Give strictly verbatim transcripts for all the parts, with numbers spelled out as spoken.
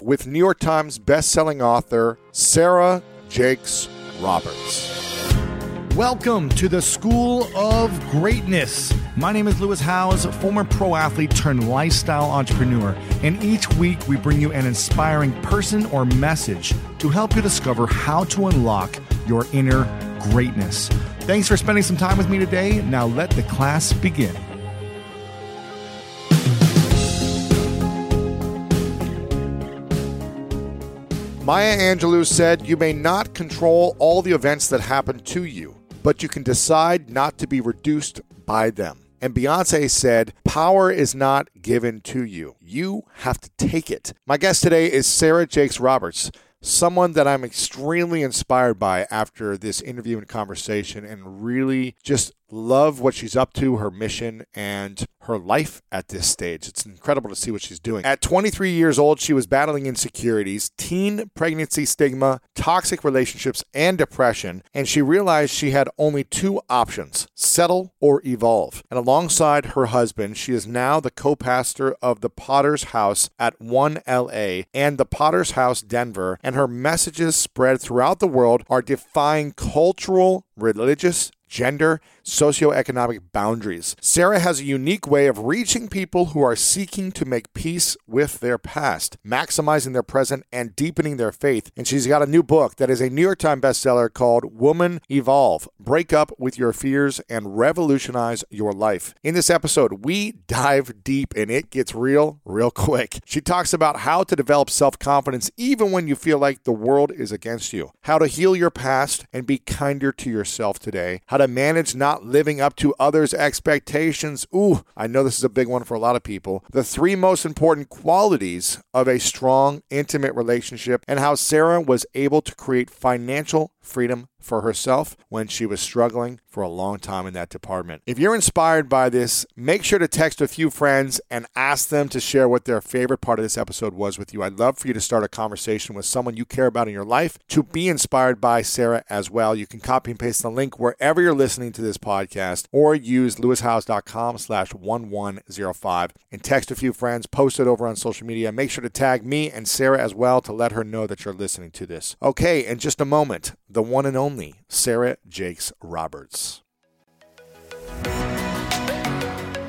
with New York Times bestselling author Sarah Jakes Roberts. Welcome to the School of Greatness. My name is Lewis Howes, former pro athlete turned lifestyle entrepreneur. And each week we bring you an inspiring person or message to help you discover how to unlock your inner greatness. Thanks for spending some time with me today. Now let the class begin. Maya Angelou said, "You may not control all the events that happen to you, but you can decide not to be reduced by them." And Beyoncé said, "Power is not given to you. You have to take it." My guest today is Sarah Jakes Roberts, someone that I'm extremely inspired by after this interview and conversation, and really just love what she's up to, her mission, and her life at this stage. It's incredible to see what she's doing. At twenty-three years old, she was battling insecurities, teen pregnancy stigma, toxic relationships, and depression, and she realized she had only two options, settle or evolve. And alongside her husband, she is now the co-pastor of The Potter's House at ONE L A and The Potter's House Denver, and her messages spread throughout the world are defying cultural, religious, gender, socioeconomic boundaries. Sarah has a unique way of reaching people who are seeking to make peace with their past, maximizing their present, and deepening their faith. And she's got a new book that is a New York Times bestseller called Woman Evolve: Break Up With Your Fears and Revolutionize Your Life. In this episode, we dive deep and it gets real, real quick. She talks about how to develop self-confidence even when you feel like the world is against you, how to heal your past and be kinder to yourself today, how to manage not living up to others' expectations. Ooh, I know this is a big one for a lot of people. The three most important qualities of a strong, intimate relationship, and how Sarah was able to create financial freedom for herself when she was struggling for a long time in that department. If you're inspired by this, make sure to text a few friends and ask them to share what their favorite part of this episode was with you. I'd love for you to start a conversation with someone you care about in your life to be inspired by Sarah as well. You can copy and paste the link wherever you're listening to this podcast, or use lewishowes.com slash 1105 and text a few friends, post it over on social media. Make sure to tag me and Sarah as well to let her know that you're listening to this. Okay, in just a moment, the one and only Sarah Jakes Roberts.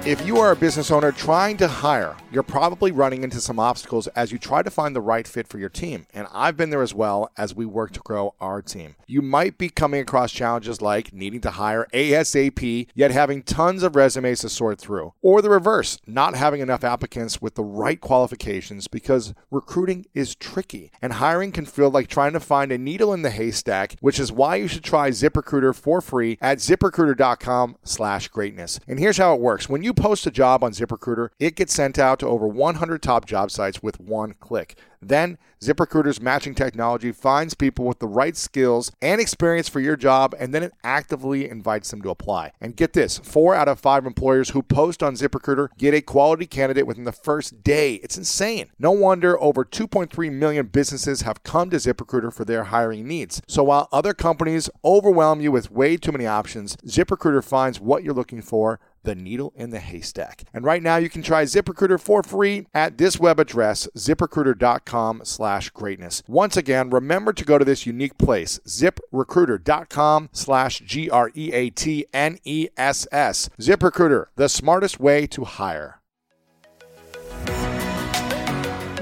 If you are a business owner trying to hire, you're probably running into some obstacles as you try to find the right fit for your team. And I've been there as well as we work to grow our team. You might be coming across challenges like needing to hire ASAP, yet having tons of resumes to sort through. Or the reverse, not having enough applicants with the right qualifications, because recruiting is tricky. And hiring can feel like trying to find a needle in the haystack, which is why you should try ZipRecruiter for free at ZipRecruiter.com slash greatness. And here's how it works. When you post a job on ZipRecruiter, it gets sent out to over one hundred top job sites with one click. Then, ZipRecruiter's matching technology finds people with the right skills and experience for your job, and then it actively invites them to apply. And get this, four out of five employers who post on ZipRecruiter get a quality candidate within the first day. It's insane. No wonder over two point three million businesses have come to ZipRecruiter for their hiring needs. So while other companies overwhelm you with way too many options, ZipRecruiter finds what you're looking for, the needle in the haystack. And right now you can try ZipRecruiter for free at this web address, ZipRecruiter.com slash greatness. Once again, remember to go to this unique place, ZipRecruiter.com slash G R E A T N E S S. ZipRecruiter, the smartest way to hire.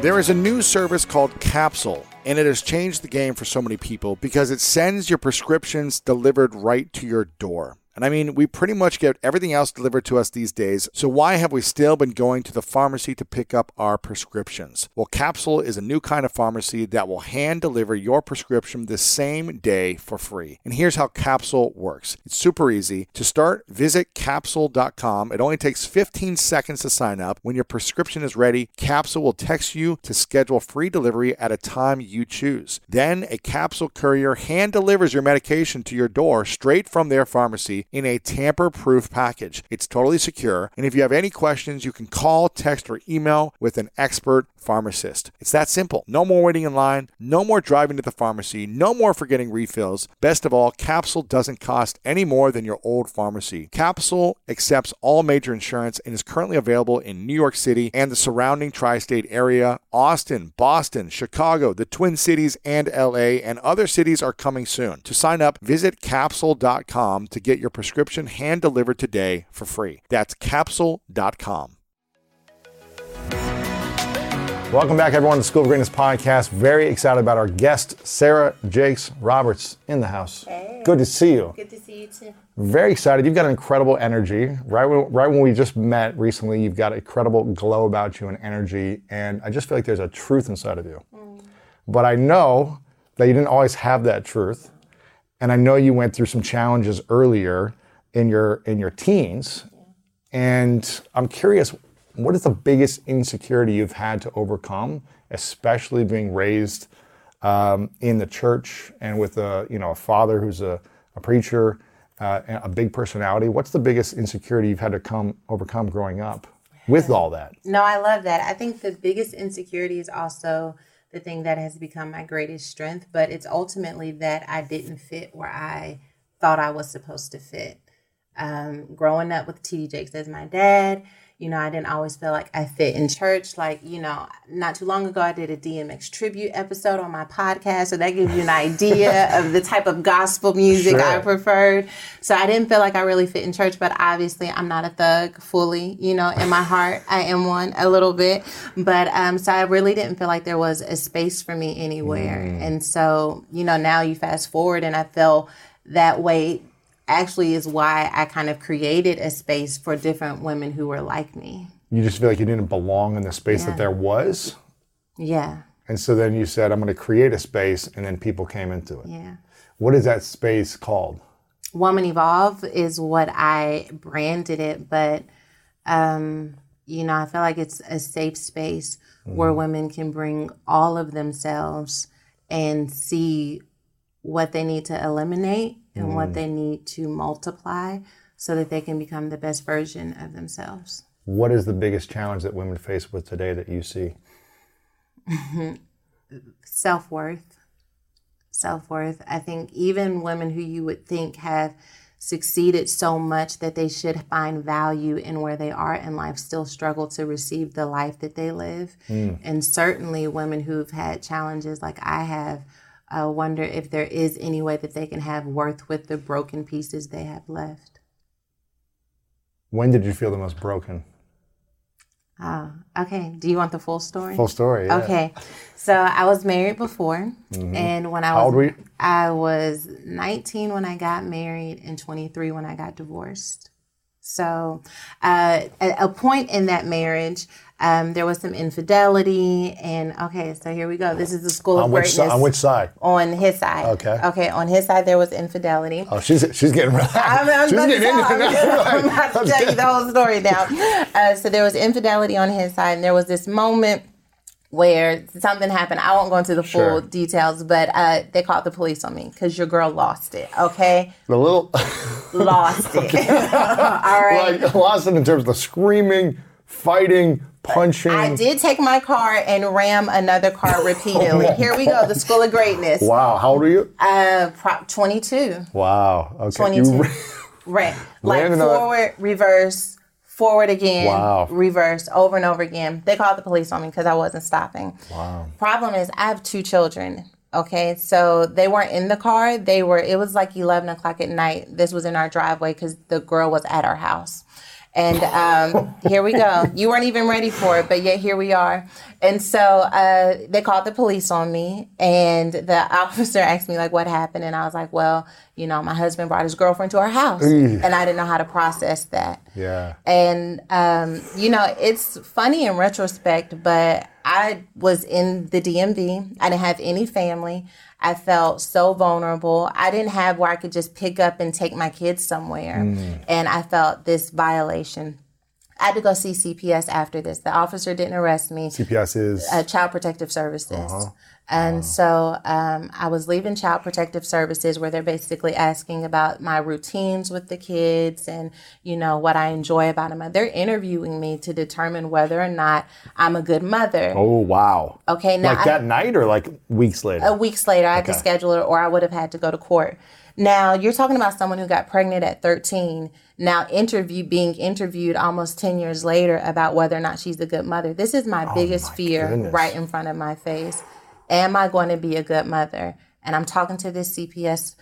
There is a new service called Capsule, and it has changed the game for so many people because it sends your prescriptions delivered right to your door. And I mean, we pretty much get everything else delivered to us these days, so why have we still been going to the pharmacy to pick up our prescriptions? Well, Capsule is a new kind of pharmacy that will hand deliver your prescription the same day for free. And here's how Capsule works. It's super easy. To start, visit capsule dot com. It only takes fifteen seconds to sign up. When your prescription is ready, Capsule will text you to schedule free delivery at a time you choose. Then a Capsule courier hand delivers your medication to your door straight from their pharmacy in a tamper-proof package. It's totally secure, and if you have any questions, you can call, text, or email with an expert pharmacist. It's that simple. No more waiting in line, no more driving to the pharmacy, no more forgetting refills. Best of all, Capsule doesn't cost any more than your old pharmacy. Capsule accepts all major insurance and is currently available in New York City and the surrounding tri-state area. Austin, Boston, Chicago, the Twin Cities, and L A, and other cities are coming soon. To sign up, visit capsule dot com to get your prescription hand delivered today for free. That's capsule dot com. Welcome back, everyone, to the School of Greatness podcast. Very excited about our guest, Sarah Jakes Roberts, in the house. Hey. Good to see you. Good to see you, too. Very excited. You've got incredible energy. Right when, right when we just met recently, you've got an incredible glow about you and energy, and I just feel like there's a truth inside of you. Mm. But I know that you didn't always have that truth. And I know you went through some challenges earlier in your in your teens. Yeah. And I'm curious, what is the biggest insecurity you've had to overcome, especially being raised um, in the church and with a you know a father who's a, a preacher, uh, and a big personality? What's the biggest insecurity you've had to come overcome growing up with all that? No, I love that. I think the biggest insecurity is also the thing that has become my greatest strength, but it's ultimately that I didn't fit where I thought I was supposed to fit. Um, growing up with T D Jakes as my dad, you know, I didn't always feel like I fit in church. Like, you know, not too long ago, I did a D M X tribute episode on my podcast. So that gives you an idea of the type of gospel music sure. I preferred. So I didn't feel like I really fit in church, but obviously I'm not a thug fully, you know, in my heart, I am one a little bit. But um, so I really didn't feel like there was a space for me anywhere. Mm. And so, you know, now you fast forward and I feel that way actually is why I kind of created a space for different women who were like me. You just feel like you didn't belong in the space yeah. that there was? Yeah. And so then you said, I'm going to create a space, and then people came into it. Yeah. What is that space called? Woman Evolve is what I branded it, but, um, you know, I feel like it's a safe space mm-hmm. where women can bring all of themselves and see what they need to eliminate and mm. what they need to multiply so that they can become the best version of themselves. What is the biggest challenge that women face with today that you see? Self-worth. Self-worth. I think even women who you would think have succeeded so much that they should find value in where they are in life still struggle to receive the life that they live. Mm. And certainly women who've had challenges like I have, I wonder if there is any way that they can have worth with the broken pieces they have left. When did you feel the most broken? Oh, okay. Do you want the full story? Full story, yeah. Okay. So I was married before. Mm-hmm. And when I How was, old were you? I was nineteen when I got married and twenty-three when I got divorced. So uh, at a point in that marriage, um, there was some infidelity. And, okay, so here we go. This is the School of Greatness. On which side? On his side. Okay. Okay, on his side, there was infidelity. Oh, she's she's getting real. I'm, I'm she's getting into I'm about to tell you the whole story now. Uh, so there was infidelity on his side, and there was this moment where something happened. I won't go into the sure. full details, but uh, they called the police on me because your girl lost it, okay? The little... lost it. Okay. All right. Like, lost it in terms of the screaming, fighting, punching. I did take my car and ram another car repeatedly. oh Here we God. go, the School of Greatness. Wow. How old are you? Uh, prop twenty-two. Wow. Okay. twenty-two. You ran. Like forward, reverse. Forward again, wow. reverse, over and over again. They called the police on me because I wasn't stopping. Wow. Problem is, I have two children, okay? So they weren't in the car. They were, it was like eleven o'clock at night. This was in our driveway because the girl was at our house. And um, here we go. You weren't even ready for it, but yet here we are. And so uh, they called the police on me, and the officer asked me, like, what happened? And I was like, well, you know, my husband brought his girlfriend to our house, mm. and I didn't know how to process that. Yeah. And, um, you know, it's funny in retrospect, but I was in the D M V. I didn't have any family. I felt so vulnerable. I didn't have where I could just pick up and take my kids somewhere. Mm. And I felt this violation. I had to go see C P S after this. The officer didn't arrest me. C P S is? Uh, Child Protective Services. Uh-huh. And wow. so um, I was leaving Child Protective Services, where they're basically asking about my routines with the kids and, you know, what I enjoy about them. They're interviewing me to determine whether or not I'm a good mother. Oh, wow. Okay. Now, like that I, night or like weeks later? Uh, weeks later. I okay. had to schedule it, or I would have had to go to court. Now, you're talking about someone who got pregnant at thirteen, now interview being interviewed almost ten years later about whether or not she's a good mother. This is my oh, biggest my fear goodness. Right in front of my face. Am I going to be a good mother? And I'm talking to this C P S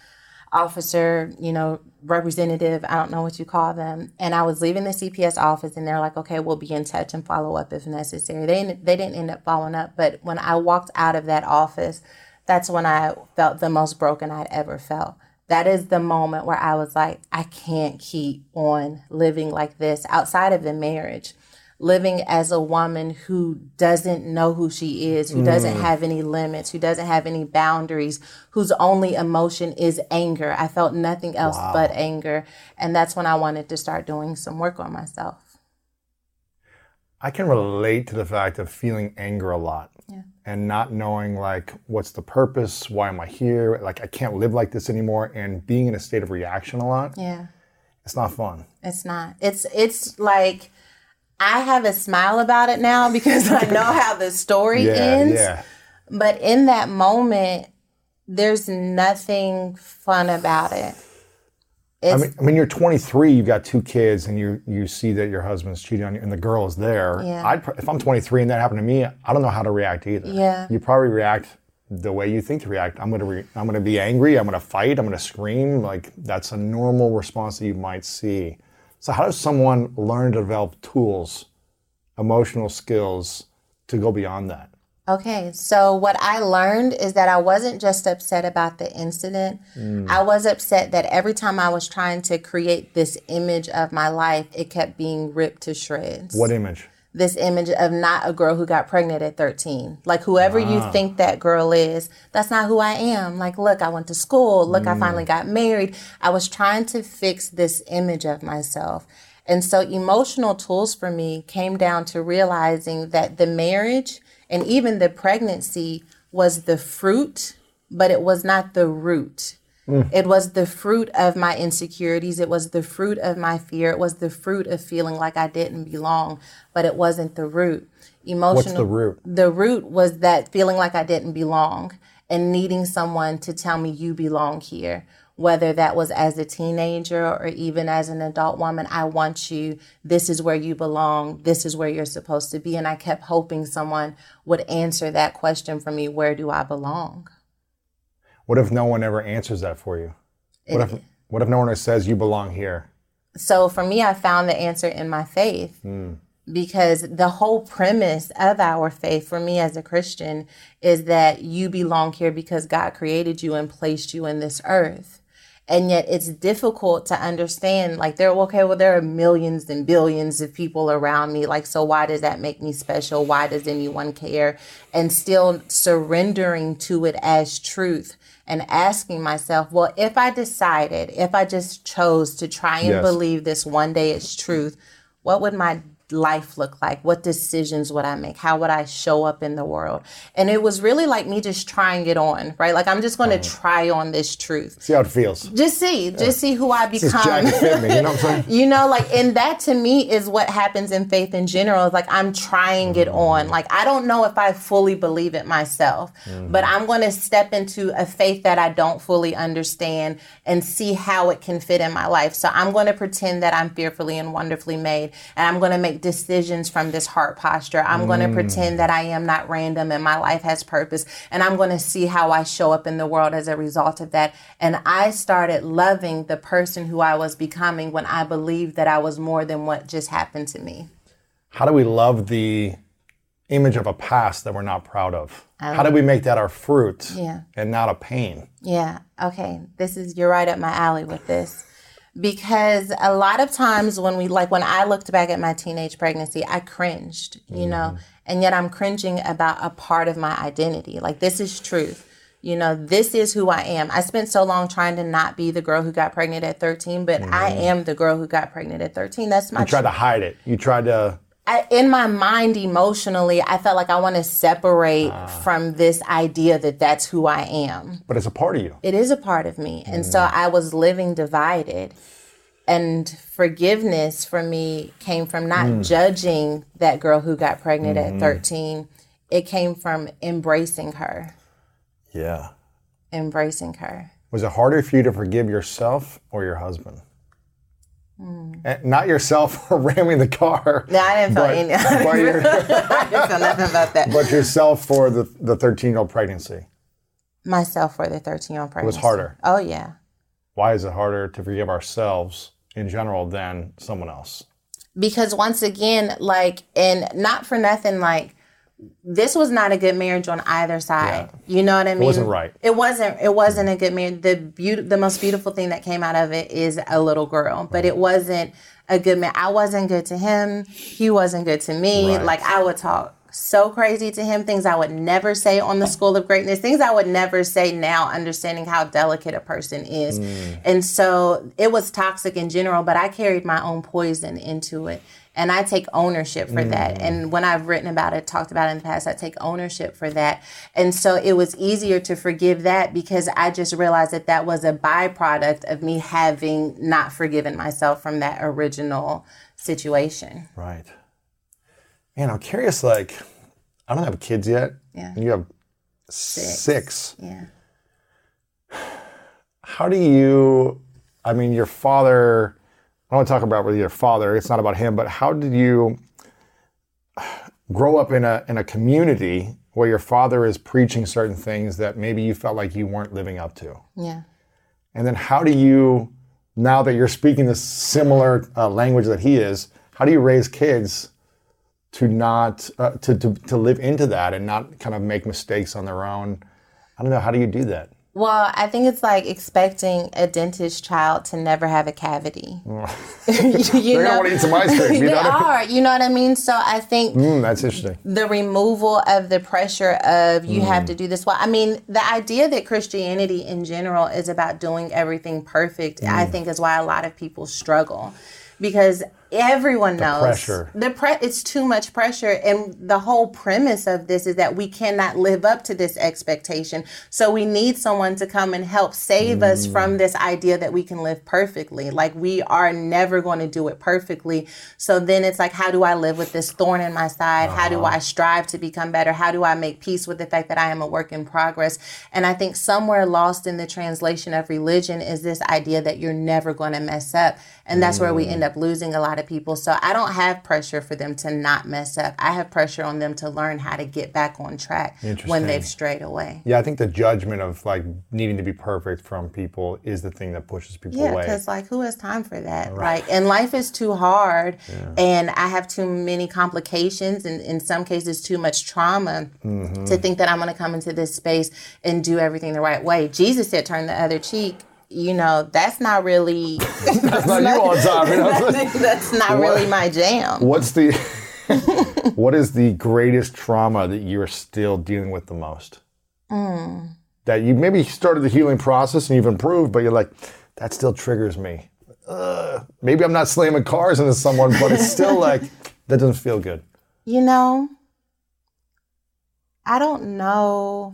officer, you know, representative, I don't know what you call them. And I was leaving the C P S office, and they're like, okay, we'll be in touch and follow up if necessary. They, they didn't end up following up. But when I walked out of that office, that's when I felt the most broken I'd ever felt. That is the moment where I was like, I can't keep on living like this outside of the marriage. Living as a woman who doesn't know who she is, who doesn't mm. have any limits, who doesn't have any boundaries, whose only emotion is anger. I felt nothing else wow. but anger. And that's when I wanted to start doing some work on myself. I can relate to the fact of feeling anger a lot yeah. and not knowing, like, what's the purpose? Why am I here? Like, I can't live like this anymore. And being in a state of reaction a lot, yeah, it's not fun. It's not. It's It's like... I have a smile about it now because I know how the story yeah, ends. Yeah. But in that moment, there's nothing fun about it. It's, I mean, I mean, you're twenty-three, you've got two kids, and you you see that your husband's cheating on you, and the girl is there. Yeah. I'd, if I'm twenty-three and that happened to me, I don't know how to react either. Yeah. You probably react the way you think to react. I'm gonna re- I'm gonna be angry. I'm gonna fight. I'm gonna scream. Like, that's a normal response that you might see. So how does someone learn to develop tools, emotional skills, to go beyond that? Okay, so what I learned is that I wasn't just upset about the incident. Mm. I was upset that every time I was trying to create this image of my life, it kept being ripped to shreds. What image? This image of not a girl who got pregnant at thirteen. Like, whoever ah. you think that girl is, that's not who I am. Like, look, I went to school. Look, mm. I finally got married. I was trying to fix this image of myself. And so emotional tools for me came down to realizing that the marriage and even the pregnancy was the fruit, but it was not the root. It was the fruit of my insecurities. It was the fruit of my fear. It was the fruit of feeling like I didn't belong, but it wasn't the root. Emotional. What's the root? The root was that feeling like I didn't belong and needing someone to tell me you belong here. Whether that was as a teenager or even as an adult woman, I want you. This is where you belong. This is where you're supposed to be. And I kept hoping someone would answer that question for me. Where do I belong? What if no one ever answers that for you? What if what if no one ever says you belong here? So for me, I found the answer in my faith, mm. because the whole premise of our faith for me as a Christian is that you belong here because God created you and placed you in this earth. And yet it's difficult to understand, like, they're okay, well, there are millions and billions of people around me. Like, so why does that make me special? Why does anyone care? And still surrendering to it as truth. And asking myself, well, if I decided, if I just chose to try and yes. believe this one day it's truth, what would my life look like? What decisions would I make? How would I show up in the world? And it was really like me just trying it on, right? Like, I'm just going to mm-hmm. try on this truth. See how it feels. Just see. Yeah. Just see who I become. This is me, you know what I'm saying? You know, like, and that to me is what happens in faith in general. Is like, I'm trying mm-hmm. it on. Like, I don't know if I fully believe it myself, mm-hmm. but I'm going to step into a faith that I don't fully understand and see how it can fit in my life. So I'm going to pretend that I'm fearfully and wonderfully made, and I'm going to make make decisions from this heart posture. I'm mm. going to pretend that I am not random and my life has purpose. And I'm going to see how I show up in the world as a result of that. And I started loving the person who I was becoming when I believed that I was more than what just happened to me. How do we love the image of a past that we're not proud of? Um, How do we make that our fruit yeah. and not a pain? Yeah. Okay. This is, you're right up my alley with this. Because a lot of times when we, like when I looked back at my teenage pregnancy, I cringed, you mm-hmm. know, and yet I'm cringing about a part of my identity. Like, this is truth. You know, this is who I am. I spent so long trying to not be the girl who got pregnant at thirteen, but mm-hmm. I am the girl who got pregnant at thirteen. That's my truth. You tried to hide it. You tried to... I, in my mind, emotionally, I felt like I want to separate ah. from this idea that that's who I am. But it's a part of you. It is a part of me. Mm. And so I was living divided. And forgiveness for me came from not mm. judging that girl who got pregnant mm. at thirteen. It came from embracing her. Yeah. Embracing her. Was it harder for you to forgive yourself or your husband? Mm. Not yourself for ramming the car. No, I didn't feel but, any. I didn't, I didn't feel nothing about that. But yourself for the the thirteen-year-old pregnancy. Myself for the thirteen-year-old pregnancy. It was harder. Oh yeah. Why is it harder to forgive ourselves in general than someone else? Because once again, like, and not for nothing, like, this was not a good marriage on either side. Yeah. You know what I mean? It wasn't right. It wasn't. It wasn't a good marriage. The be- the most beautiful thing that came out of it is a little girl, but right. it wasn't a good marriage. I wasn't good to him. He wasn't good to me. Right. Like, I would talk so crazy to him, things I would never say on the School of Greatness, things I would never say now, understanding how delicate a person is. Mm. And so it was toxic in general, but I carried my own poison into it. And I take ownership for mm. that. And when I've written about it, talked about it in the past, I take ownership for that. And so it was easier to forgive that because I just realized that that was a byproduct of me having not forgiven myself from that original situation. Right. Man, I'm curious, like, I don't have kids yet. Yeah. And you have six. six. Yeah. How do you, I mean, your father... I don't want to talk about with your father. It's not about him, but how did you grow up in a in a community where your father is preaching certain things that maybe you felt like you weren't living up to? Yeah. And then how do you, now that you're speaking this similar uh, language that he is, how do you raise kids to not uh, to, to to live into that and not kind of make mistakes on their own? I don't know. How do you do that? Well, I think it's like expecting a dentist child to never have a cavity. you, you They're going to want to eat some ice cream. You they know are. I mean? You know what I mean? So I think mm, that's interesting. The removal of the pressure of you mm. have to do this. Well, I mean, the idea that Christianity in general is about doing everything perfect, mm. I think is why a lot of people struggle. Because everyone the knows pressure. the pre- it's too much pressure. And the whole premise of this is that we cannot live up to this expectation. So we need someone to come and help save mm. us from this idea that we can live perfectly. Like, we are never going to do it perfectly. So then it's like, how do I live with this thorn in my side? Uh-huh. How do I strive to become better? How do I make peace with the fact that I am a work in progress? And I think somewhere lost in the translation of religion is this idea that you're never going to mess up. And that's mm. where we end up losing a lot of people. So I don't have pressure for them to not mess up. I have pressure on them to learn how to get back on track when they've strayed away. Yeah, I think the judgment of like needing to be perfect from people is the thing that pushes people yeah, away. Yeah, because like, who has time for that? Right. Like, and life is too hard yeah. and I have too many complications and in some cases too much trauma mm-hmm. to think that I'm going to come into this space and do everything the right way. Jesus said, turn the other cheek. You know, that's not really... that's, that's not, not you all the time. You know? that's, that's not what, really my jam. What's the... what is the greatest trauma that you're still dealing with the most? Mm. That you maybe started the healing process and you've improved, but you're like, that still triggers me. Uh, maybe I'm not slamming cars into someone, but it's still like, that doesn't feel good. You know, I don't know...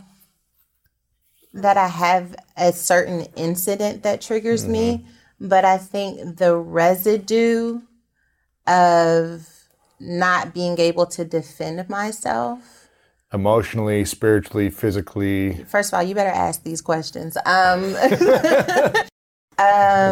that I have a certain incident that triggers mm-hmm. me, but I think the residue of not being able to defend myself. Emotionally, spiritually, physically. First of all, you better ask these questions. Um, Um,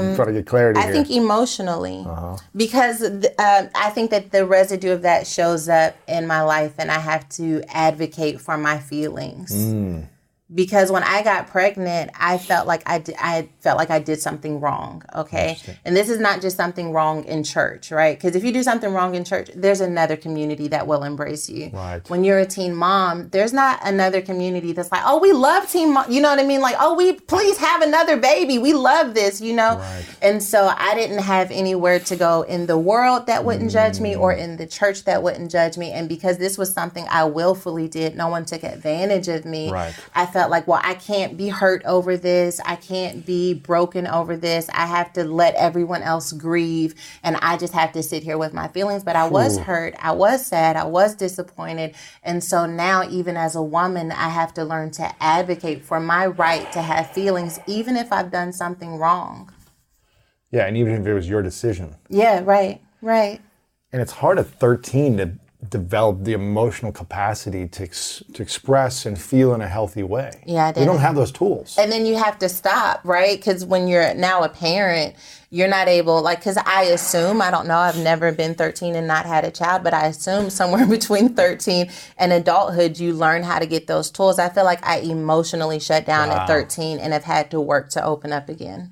I'm trying to get clarity I here. think emotionally, uh-huh. because th- um, I think that the residue of that shows up in my life, and I have to advocate for my feelings. Mm. Because when I got pregnant, I felt like I did, I felt like I did something wrong. Okay, and this is not just something wrong in church, right? Because if you do something wrong in church, there's another community that will embrace you. Right. When you're a teen mom, there's not another community that's like, oh, we love teen mom. You know what I mean? Like, oh, we please have another baby. We love this, you know. Right. And so I didn't have anywhere to go in the world that wouldn't mm. judge me, or in the church that wouldn't judge me. And because this was something I willfully did, no one took advantage of me. Right. I felt like, well, I can't be hurt over this. I can't be broken over this. I have to let everyone else grieve. And I just have to sit here with my feelings. But I was Ooh. hurt. I was sad. I was disappointed. And so now, even as a woman, I have to learn to advocate for my right to have feelings, even if I've done something wrong. Yeah. And even if it was your decision. Yeah. Right. Right. And it's hard at thirteen to develop the emotional capacity to ex- to express and feel in a healthy way. Yeah, I did. You don't have those tools. And then you have to stop, right? Because when you're now a parent, you're not able, like, because I assume, I don't know, I've never been thirteen and not had a child, but I assume somewhere between thirteen and adulthood, you learn how to get those tools. I feel like I emotionally shut down wow. at thirteen and have had to work to open up again.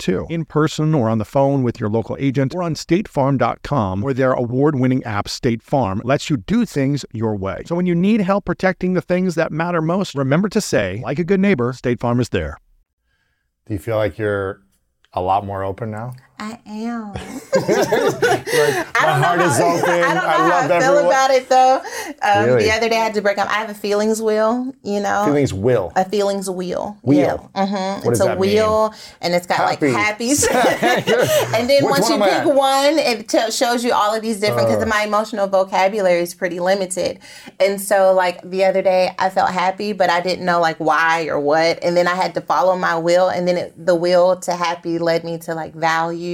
too, in person or on the phone with your local agent, or on state farm dot com, where their award-winning app State Farm lets you do things your way. So when you need help protecting the things that matter most, remember to say, like a good neighbor, State Farm is there. Do you feel like you're a lot more open now? I am. Like, my heart is open. I don't know how I feel about it, though. Um, really? The other day I had to break up. I have a feelings wheel, you know. Feelings wheel. A feelings wheel. Wheel. Yeah. Mm-hmm. What it's does a that wheel, mean? And it's got happy. Like happy. And then once you pick one, it t- shows you all of these different, because uh. my emotional vocabulary is pretty limited. And so, like, the other day I felt happy, but I didn't know, like, why or what. And then I had to follow my wheel. And then it, the wheel to happy led me to, like, value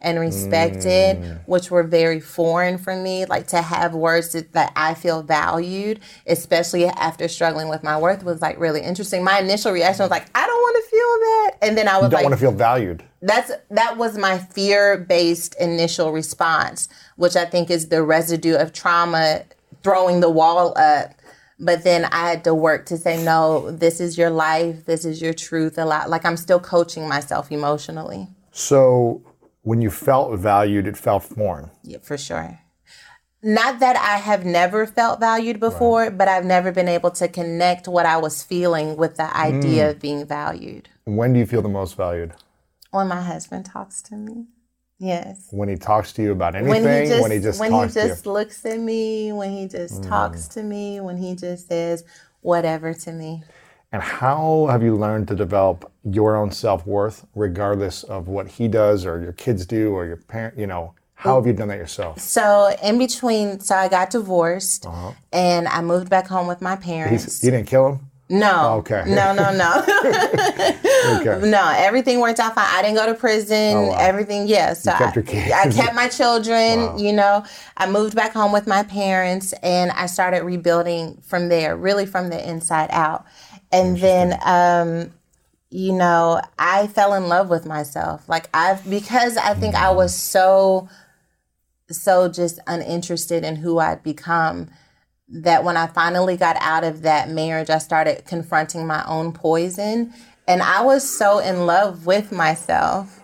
and respected, mm. which were very foreign for me. Like, to have words that, that I feel valued, especially after struggling with my worth, was like really interesting. My initial reaction was like, I don't want to feel that. And then I was like, you don't like, want to feel valued. That's that was my fear-based initial response. which I think is the residue of trauma, throwing the wall up. But then I had to work to say, no, this is your life. This is your truth. A lot. Like, I'm still coaching myself emotionally. So when you felt valued, it felt foreign. Yeah, for sure. Not that I have never felt valued before, right. but I've never been able to connect what I was feeling with the idea mm. of being valued. When do you feel the most valued? When my husband talks to me. Yes. When he talks to you about anything? When he just, when he just, when talks he just to you. looks at me, when he just mm. talks to me, when he just says whatever to me. And how have you learned to develop your own self-worth regardless of what he does or your kids do or your parent, you know? How have you done that yourself? So in between, so I got divorced uh-huh. and I moved back home with my parents. He's, you didn't kill him? No. Oh, okay. No, no, no. okay. No, everything worked out fine. I didn't go to prison. Oh, wow. Everything, yeah. So you kept your kids. I, I kept my children, wow. you know. I moved back home with my parents and I started rebuilding from there, really from the inside out. And then... Um, you know, I fell in love with myself. Like, I've, because I think I was so, so just uninterested in who I'd become that when I finally got out of that marriage, I started confronting my own poison. And I was so in love with myself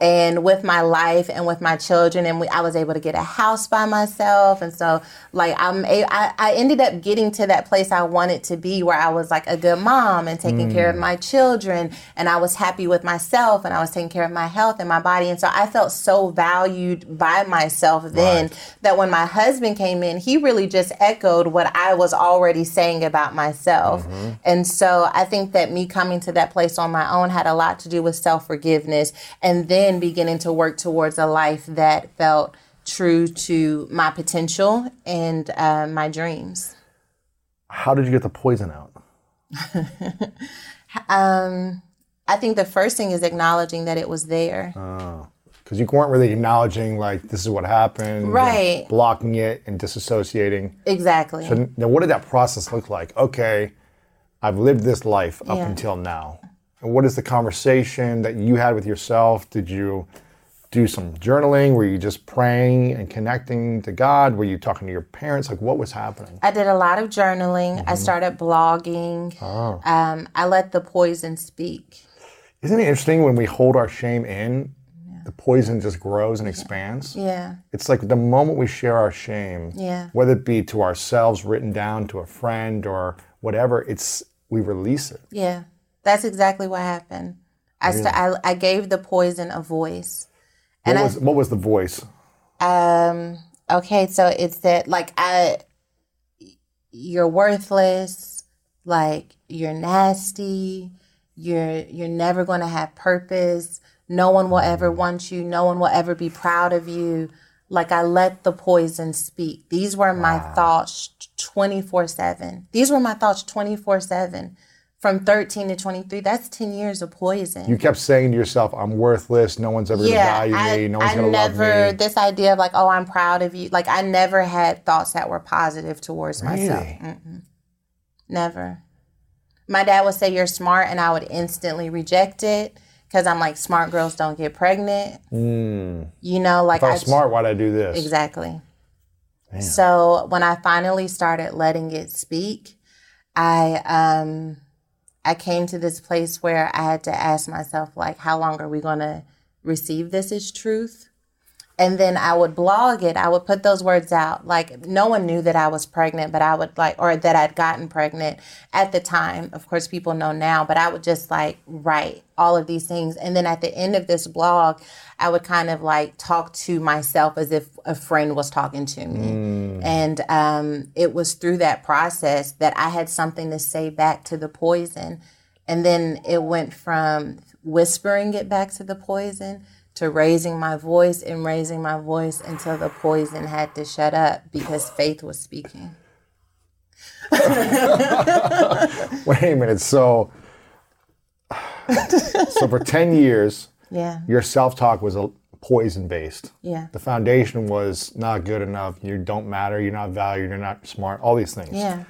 and with my life and with my children. And we, I was able to get a house by myself. And so, like, I'm a, I, I ended up getting to that place I wanted to be where I was, like, a good mom and taking mm. care of my children. And I was happy with myself and I was taking care of my health and my body. And so I felt so valued by myself then right. that when my husband came in, he really just echoed what I was already saying about myself. Mm-hmm. And so I think that me coming to that place on my own had a lot to do with self-forgiveness. And then beginning to work towards a life that felt true to my potential and uh, my dreams. How did you get the poison out? um, I think the first thing is acknowledging that it was there. Oh, because you weren't really acknowledging, like, this is what happened. Right. Blocking it and disassociating. Exactly. So now what did that process look like? Okay, I've lived this life up yeah. until now. And what is the conversation that you had with yourself? Did you do some journaling? Were you just praying and connecting to God? Were you talking to your parents? Like, what was happening? I did a lot of journaling. Mm-hmm. I started blogging. Oh. Um, I let the poison speak. Isn't it interesting when we hold our shame in, yeah. the poison just grows and expands? Yeah. It's like the moment we share our shame, yeah. whether it be to ourselves, written down, to a friend or whatever, it's we release it. Yeah. That's exactly what happened. I, really? st- I I gave the poison a voice. And what was, I, what was the voice? Um. Okay, so it's that, like, I, you're worthless, like, you're nasty, you're you're never going to have purpose, no one will ever want you, no one will ever be proud of you. Like, I let the poison speak. These were my wow. thoughts twenty-four seven. These were my thoughts twenty-four seven. From thirteen to twenty-three, that's ten years of poison. You kept saying to yourself, I'm worthless, no one's ever yeah, going to value I, me, no one's going to love me. I never, this idea of, like, oh, I'm proud of you. Like, I never had thoughts that were positive towards really? myself. Mm-mm. Never. My dad would say, you're smart, and I would instantly reject it because I'm like, smart girls don't get pregnant. Mm. You know, like, if I'm I smart, t- why'd I do this? Exactly. Damn. So when I finally started letting it speak, I... um. I came to this place where I had to ask myself, like, how long are we going to receive this as truth? And then I would blog it. I would put those words out. Like, no one knew that I was pregnant, but I would, like, or that I'd gotten pregnant at the time. Of course, people know now, but I would just, like, write all of these things. And then at the end of this blog, I would kind of, like, talk to myself as if a friend was talking to me. Mm. And um, it was through that process that I had something to say back to the poison. And then it went from whispering it back to the poison to raising my voice and raising my voice until the poison had to shut up because faith was speaking. Wait a minute. So, so for ten years, yeah. your self-talk was poison-based. Yeah. The foundation was not good enough. You don't matter. You're not valued. You're not smart. All these things. Yeah.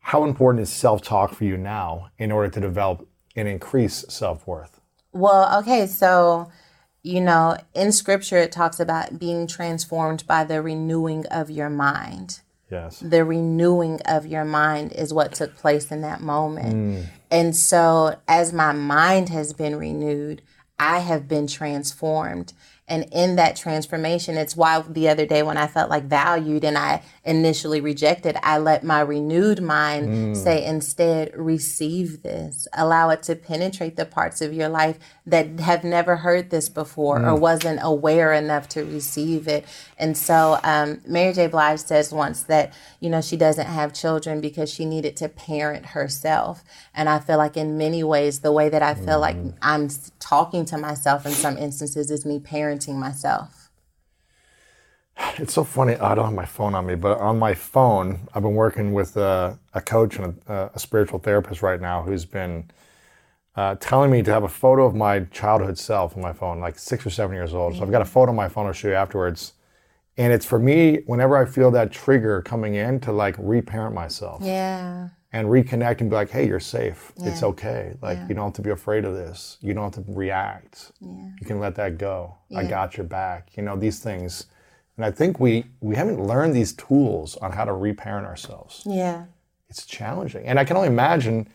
How important is self-talk for you now in order to develop and increase self-worth? Well, okay, so You know, in scripture, it talks about being transformed by the renewing of your mind. Yes. The renewing of your mind is what took place in that moment. Mm. And so as my mind has been renewed, I have been transformed. And in that transformation, it's why the other day when I felt like valued and I initially rejected, I let my renewed mind mm. say instead, receive this. Allow it to penetrate the parts of your life that have never heard this before mm. or wasn't aware enough to receive it. And so um, Mary J. Blige says once that, you know, she doesn't have children because she needed to parent herself. And I feel like in many ways, the way that I feel mm. like I'm talking to myself in some instances is me parenting myself. It's so funny. I don't have my phone on me, but on my phone, I've been working with a, a coach and a, a spiritual therapist right now who's been uh, telling me to have a photo of my childhood self on my phone, like six or seven years old. Mm-hmm. So I've got a photo on my phone I'll show you afterwards. And it's for me, whenever I feel that trigger coming in, to like reparent myself. Yeah. And reconnect and be like, hey, you're safe. Yeah. It's okay. Like, yeah. you don't have to be afraid of this. You don't have to react. Yeah. You can let that go. Yeah. I got your back. You know, these things. And I think we, we haven't learned these tools on how to reparent ourselves. Yeah. It's challenging. And I can only imagine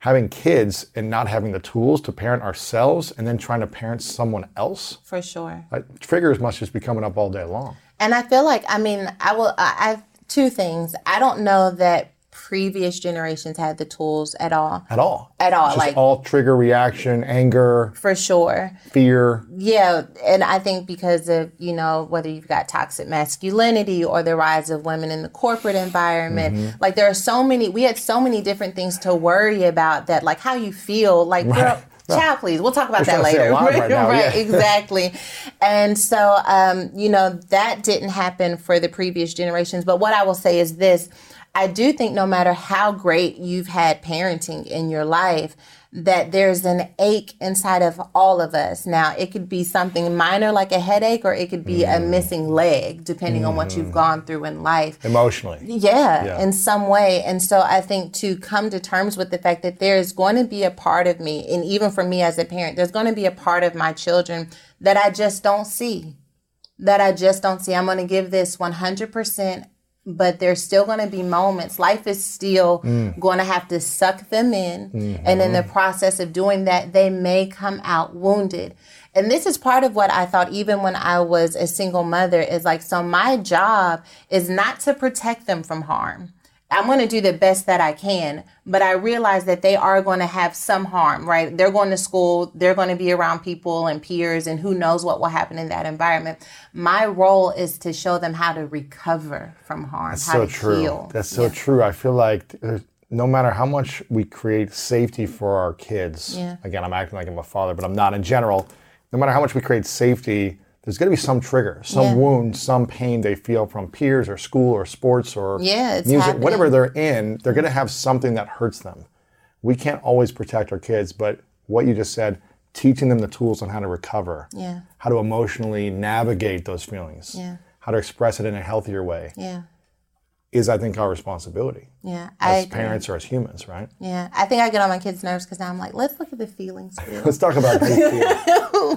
having kids and not having the tools to parent ourselves and then trying to parent someone else. For sure. Like, triggers must just be coming up all day long. And I feel like, I mean, I will, I, I have two things. I don't know that previous generations had the tools at all. At all. At all. Just like all trigger reaction, anger. For sure. Fear. Yeah. And I think because of, you know, whether you've got toxic masculinity or the rise of women in the corporate environment, mm-hmm. like there are so many, we had so many different things to worry about that, like how you feel, like, right. girl, child, please. We'll talk about that later. Right, right, now, right yeah. exactly. And so, um, you know, that didn't happen for the previous generations. But what I will say is this. I do think no matter how great you've had parenting in your life, that there's an ache inside of all of us. Now, it could be something minor like a headache, or it could be mm. a missing leg, depending mm. on what you've gone through in life. Emotionally. Yeah, yeah, in some way. And so I think to come to terms with the fact that there is going to be a part of me, and even for me as a parent, there's going to be a part of my children that I just don't see, that I just don't see. I'm going to give this one hundred percent. But there's still going to be moments. Life is still mm. going to have to suck them in. Mm-hmm. And in the process of doing that, they may come out wounded. And this is part of what I thought, even when I was a single mother, is like, so my job is not to protect them from harm. I'm going to do the best that I can, but I realize that they are going to have some harm, right? They're going to school, they're going to be around people and peers, and who knows what will happen in that environment. My role is to show them how to recover from harm, That's how so to true. heal. That's so yeah. true. I feel like no matter how much we create safety for our kids, yeah. again, I'm acting like I'm a father, but I'm not in general. No matter how much we create safety, there's going to be some trigger, some yeah. wound, some pain they feel from peers or school or sports or yeah, it's music, happening. Whatever they're in, they're going to have something that hurts them. We can't always protect our kids, but what you just said, teaching them the tools on how to recover, yeah. how to emotionally navigate those feelings, yeah. how to express it in a healthier way. Yeah. is, I think, our responsibility yeah, as I, parents or as humans, right? Yeah, I think I get on my kids' nerves because now I'm like, let's look at the feelings. Let's talk about these feelings.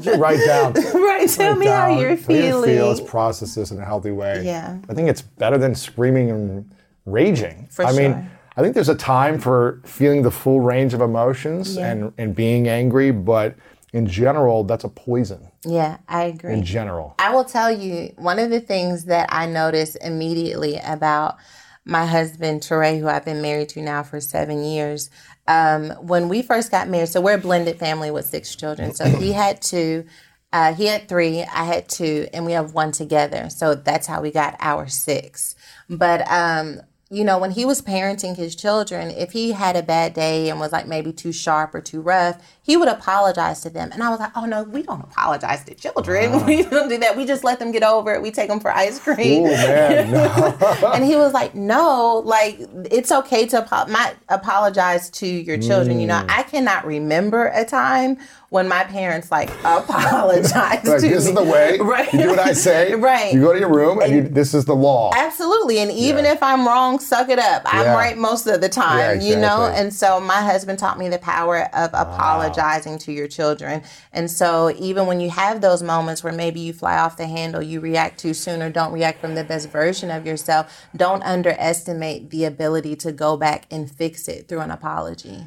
Just write down. Right, tell me down, how you're feeling. How you feel, process this in a healthy way. Yeah. I think it's better than screaming and raging. For I sure. mean, I think there's a time for feeling the full range of emotions yeah. and, and being angry, but in general, that's a poison. Yeah, I agree. In general. I will tell you, one of the things that I noticed immediately about my husband, Torrey, who I've been married to now for seven years, um, when we first got married, so we're a blended family with six children. So he had two, uh, he had three, I had two, and we have one together. So that's how we got our six. But um you know, when he was parenting his children, if he had a bad day and was like maybe too sharp or too rough, he would apologize to them. And I was like, oh, no, we don't apologize to children. Wow. We don't do that. We just let them get over it. We take them for ice cream. Ooh, man, no. And he was like, no, like, it's okay to ap- not apologize to your children. Mm. You know, I cannot remember a time when my parents, like, apologized like, to me. This is the way. Right. You do what I say. Right. You go to your room, and, and you, this is the law. Absolutely. And even yeah. if I'm wrong suck it up. I'm yeah. right most of the time, yeah, exactly. you know? And so my husband taught me the power of wow. apologizing to your children. And so even when you have those moments where maybe you fly off the handle, you react too soon or don't react from the best version of yourself, don't underestimate the ability to go back and fix it through an apology.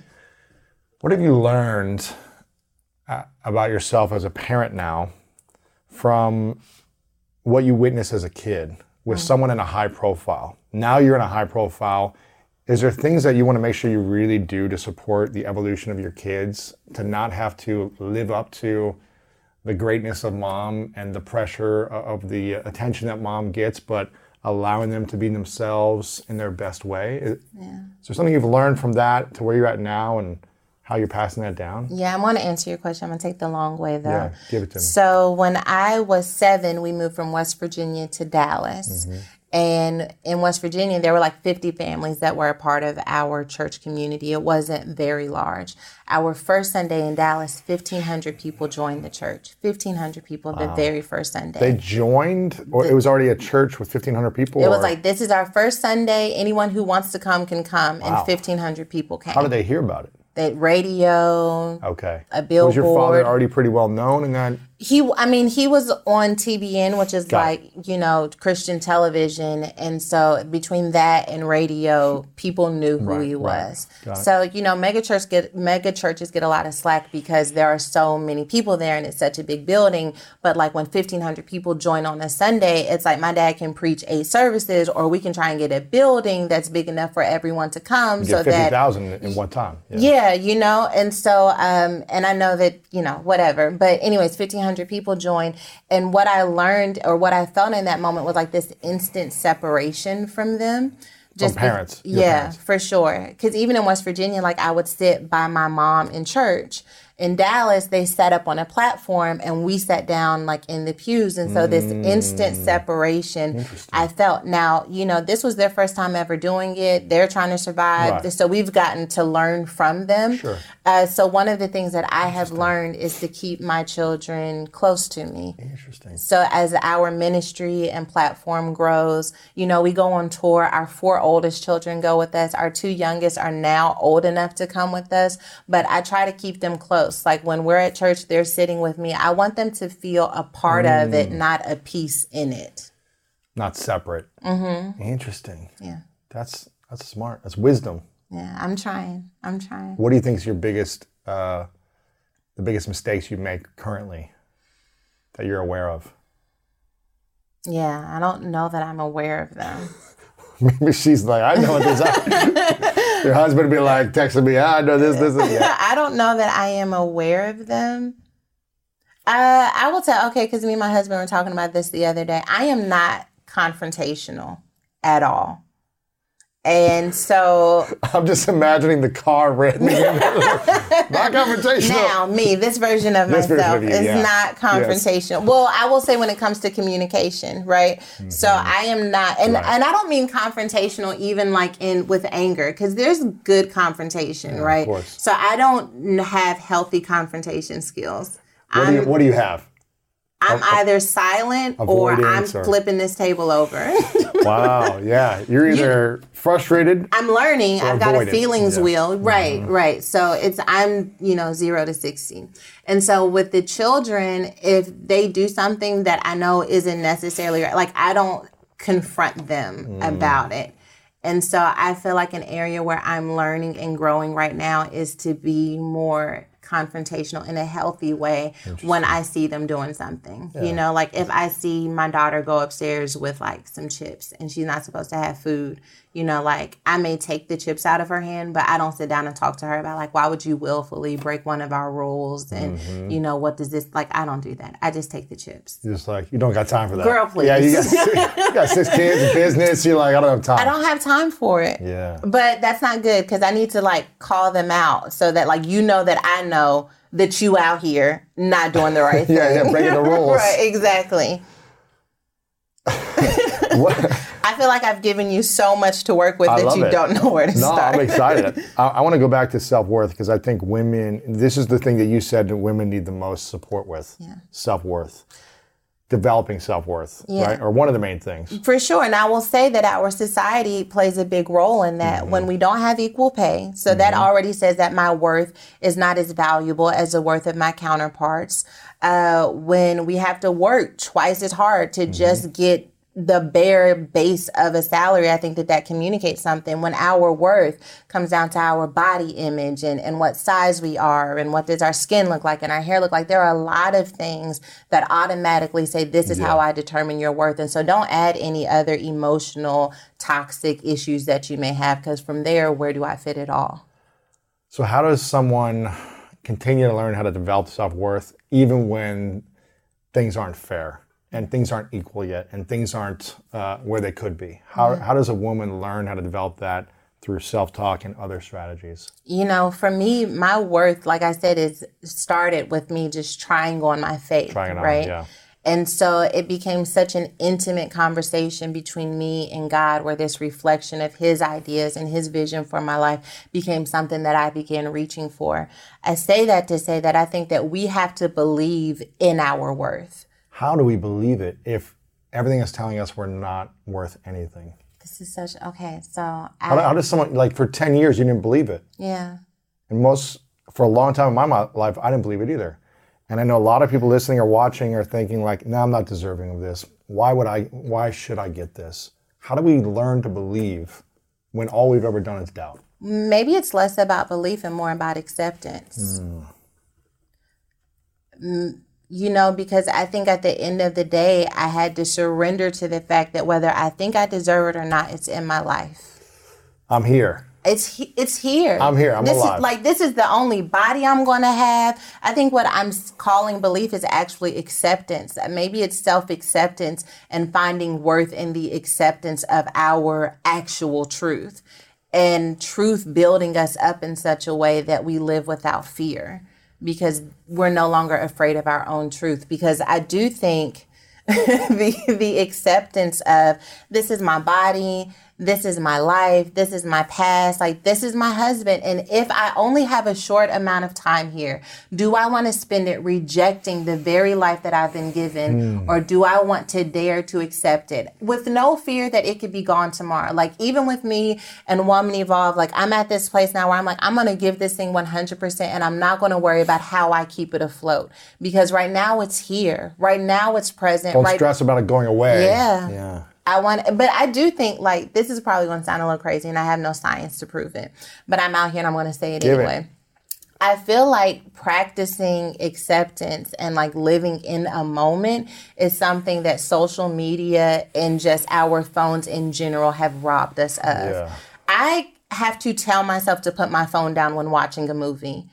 What have you learned uh, about yourself as a parent now from what you witnessed as a kid with mm-hmm. someone in a high profile? Now you're in a high profile. Is there things that you want to make sure you really do to support the evolution of your kids, to not have to live up to the greatness of mom and the pressure of the attention that mom gets, but allowing them to be themselves in their best way? Is, yeah. is there something you've learned from that to where you're at now and how you're passing that down? Yeah, I want to answer your question. I'm going to take the long way, though. Yeah, give it to me. So when I was seven, we moved from West Virginia to Dallas. Mm-hmm. And in West Virginia, there were like fifty families that were a part of our church community. It wasn't very large. Our first Sunday in Dallas, fifteen hundred people joined the church. fifteen hundred people wow. the very first Sunday. They joined? Or the, it was already a church with fifteen hundred people? It or? was like, this is our first Sunday. Anyone who wants to come can come. Wow. And fifteen hundred people came. How did they hear about it? That radio, okay. a billboard. Was your father already pretty well known? And then he, I mean, he was on T B N, which is Got like it. you know, Christian television, and so between that and radio, people knew who right, he was. Right. So it. you know, mega church get mega churches get a lot of slack because there are so many people there, and it's such a big building. But like when fifteen hundred people join on a Sunday, it's like my dad can preach eight services, or we can try and get a building that's big enough for everyone to come. You get so fifty that thousand in one time. Yeah. yeah Yeah, you know, and so, um, and I know that, you know, whatever. But anyways, fifteen hundred people joined. And what I learned or what I felt in that moment was like this instant separation from them. Just from parents. Be, yeah, parents. For sure. Because even in West Virginia, like I would sit by my mom in church. In Dallas, they sat up on a platform and we sat down like in the pews. And so this instant separation I felt. Now, you know, this was their first time ever doing it. They're trying to survive. Right. So we've gotten to learn from them. Sure. Uh, so one of the things that I have learned is to keep my children close to me. Interesting. So as our ministry and platform grows, you know, we go on tour. Our four oldest children go with us. Our two youngest are now old enough to come with us. But I try to keep them close. Like when we're at church, they're sitting with me. I want them to feel a part mm. of it, not a piece in it. Not separate. Mm-hmm. Interesting. Yeah. That's that's smart. That's wisdom. Yeah, I'm trying. I'm trying. What do you think is your biggest, uh, the biggest mistakes you make currently that you're aware of? Yeah, I don't know that I'm aware of them. Maybe she's like, I know what this is. Your husband would be like, texting me, I know this, this, this. Yeah. I don't know that I am aware of them. Uh, I will tell, okay, because me and my husband were talking about this the other day. I am not confrontational at all. And so... I'm just imagining the car written. Not confrontational. Now, me, this version of this myself version of you, is yeah. not confrontational. Yes. Well, I will say when it comes to communication, right? Mm-hmm. So I am not... And, right. and I don't mean confrontational even like in with anger, because there's good confrontation, yeah, right? Of course. So I don't have healthy confrontation skills. What, do you, what do you have? I'm either silent Avoidance or I'm or... flipping this table over. Wow, yeah. You're either you, frustrated. I'm learning. I've got a feelings yeah. wheel. Right, mm-hmm. right. So it's I'm, you know, zero to sixty. And so with the children, if they do something that I know isn't necessarily right, like I don't confront them mm. about it. And so I feel like an area where I'm learning and growing right now is to be more confrontational in a healthy way when I see them doing something. Yeah. You know, like if I see my daughter go upstairs with like some chips and she's not supposed to have food, you know, like I may take the chips out of her hand, but I don't sit down and talk to her about like, why would you willfully break one of our rules? And, mm-hmm. you know, what does this, like, I don't do that. I just take the chips. You're just like, you don't got time for that. Girl, please. Yeah, you got, you got six kids, business. You're like, I don't have time. I don't have time for it. Yeah. But that's not good because I need to like call them out so that like, you know, that I know know that you out here not doing the right thing. Yeah, yeah, breaking the rules. Right, exactly. What? I feel like I've given you so much to work with I that you it. don't know where to no, start. No, I'm excited. I, I want to go back to self-worth because I think women, this is the thing that you said that women need the most support with, yeah. self-worth. developing self-worth, yeah. right? Or one of the main things. For sure. And I will say that our society plays a big role in that mm-hmm. when we don't have equal pay. So mm-hmm. that already says that my worth is not as valuable as the worth of my counterparts. Uh, when we have to work twice as hard to mm-hmm. just get the bare base of a salary, I think that that communicates something. When our worth comes down to our body image and, and what size we are and what does our skin look like and our hair look like, there are a lot of things that automatically say this is yeah. how I determine your worth. And so don't add any other emotional, toxic issues that you may have, because from there, where do I fit at all? So how does someone continue to learn how to develop self-worth even when things aren't fair? And things aren't equal yet, and things aren't uh, where they could be. How mm-hmm. how does a woman learn how to develop that through self-talk and other strategies? You know, for me, my worth, like I said, is started with me just trying on my faith, trying on, right? Yeah. And so it became such an intimate conversation between me and God, where this reflection of his ideas and his vision for my life became something that I began reaching for. I say that to say that I think that we have to believe in our worth. How do we believe it if everything is telling us we're not worth anything? This is such, okay, so... I, how, how does someone, like for ten years, you didn't believe it? Yeah. And most, for a long time in my life, I didn't believe it either. And I know a lot of people listening or watching are thinking like, no, nah, I'm not deserving of this. Why would I, why should I get this? How do we learn to believe when all we've ever done is doubt? Maybe it's less about belief and more about acceptance. Mm. Mm. You know, because I think at the end of the day, I had to surrender to the fact that whether I think I deserve it or not, it's in my life. I'm here. It's it's here. I'm here. I'm this alive. Is, like, this is the only body I'm going to have. I think what I'm calling belief is actually acceptance. Maybe it's self-acceptance and finding worth in the acceptance of our actual truth, and truth building us up in such a way that we live without fear, because we're no longer afraid of our own truth. Because I do think the the acceptance of this is my body, this is my life, this is my past, like this is my husband. And if I only have a short amount of time here, do I want to spend it rejecting the very life that I've been given? Mm. Or do I want to dare to accept it with no fear that it could be gone tomorrow? Like even with me and Woman Evolve, like I'm at this place now where I'm like, I'm going to give this thing one hundred percent and I'm not going to worry about how I keep it afloat, because right now it's here. Right now it's present. Don't right stress about it going away. Yeah. Yeah. I want, but I do think, like, this is probably going to sound a little crazy and I have no science to prove it, but I'm out here and I'm going to say it Give anyway. It. I feel like practicing acceptance and like living in a moment is something that social media and just our phones in general have robbed us of. Yeah. I have to tell myself to put my phone down when watching a movie.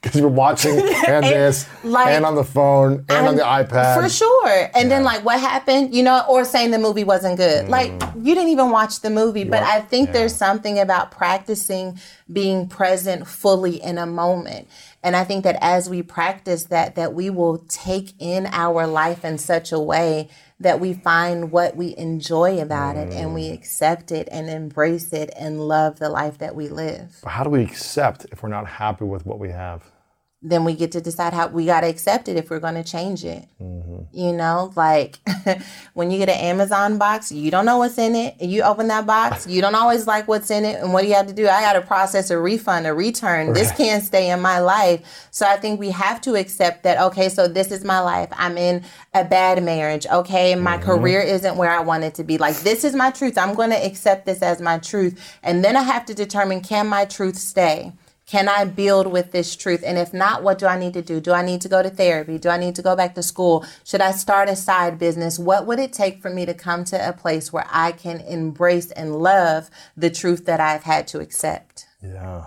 Because you're watching and, and this, like, and on the phone, and I'm, on the iPad. For sure. And yeah. then, like, what happened? You know, or saying the movie wasn't good. Mm. Like, you didn't even watch the movie. You but are, I think yeah. there's something about practicing being present fully in a moment. And I think that as we practice that, that we will take in our life in such a way that we find what we enjoy about mm. it, and we accept it and embrace it and love the life that we live. But how do we accept if we're not happy with what we have? Then we get to decide how we got to accept it if we're going to change it. Mm-hmm. You know, like when you get an Amazon box, you don't know what's in it. You open that box, you don't always like what's in it. And what do you have to do? I got to process a refund, a return. Right. This can't stay in my life. So I think we have to accept that, okay, so this is my life. I'm in a bad marriage. Okay, my mm-hmm. career isn't where I want it to be. Like, this is my truth. I'm going to accept this as my truth. And then I have to determine, can my truth stay? Can I build with this truth? And if not, what do I need to do? Do I need to go to therapy? Do I need to go back to school? Should I start a side business? What would it take for me to come to a place where I can embrace and love the truth that I've had to accept? Yeah.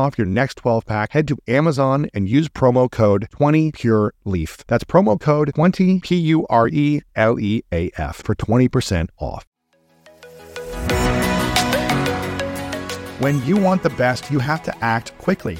off your next twelve-pack, head to Amazon and use promo code twenty Pure Leaf. That's promo code twenty, P U R E L E A F, for twenty percent off. When you want the best, you have to act quickly,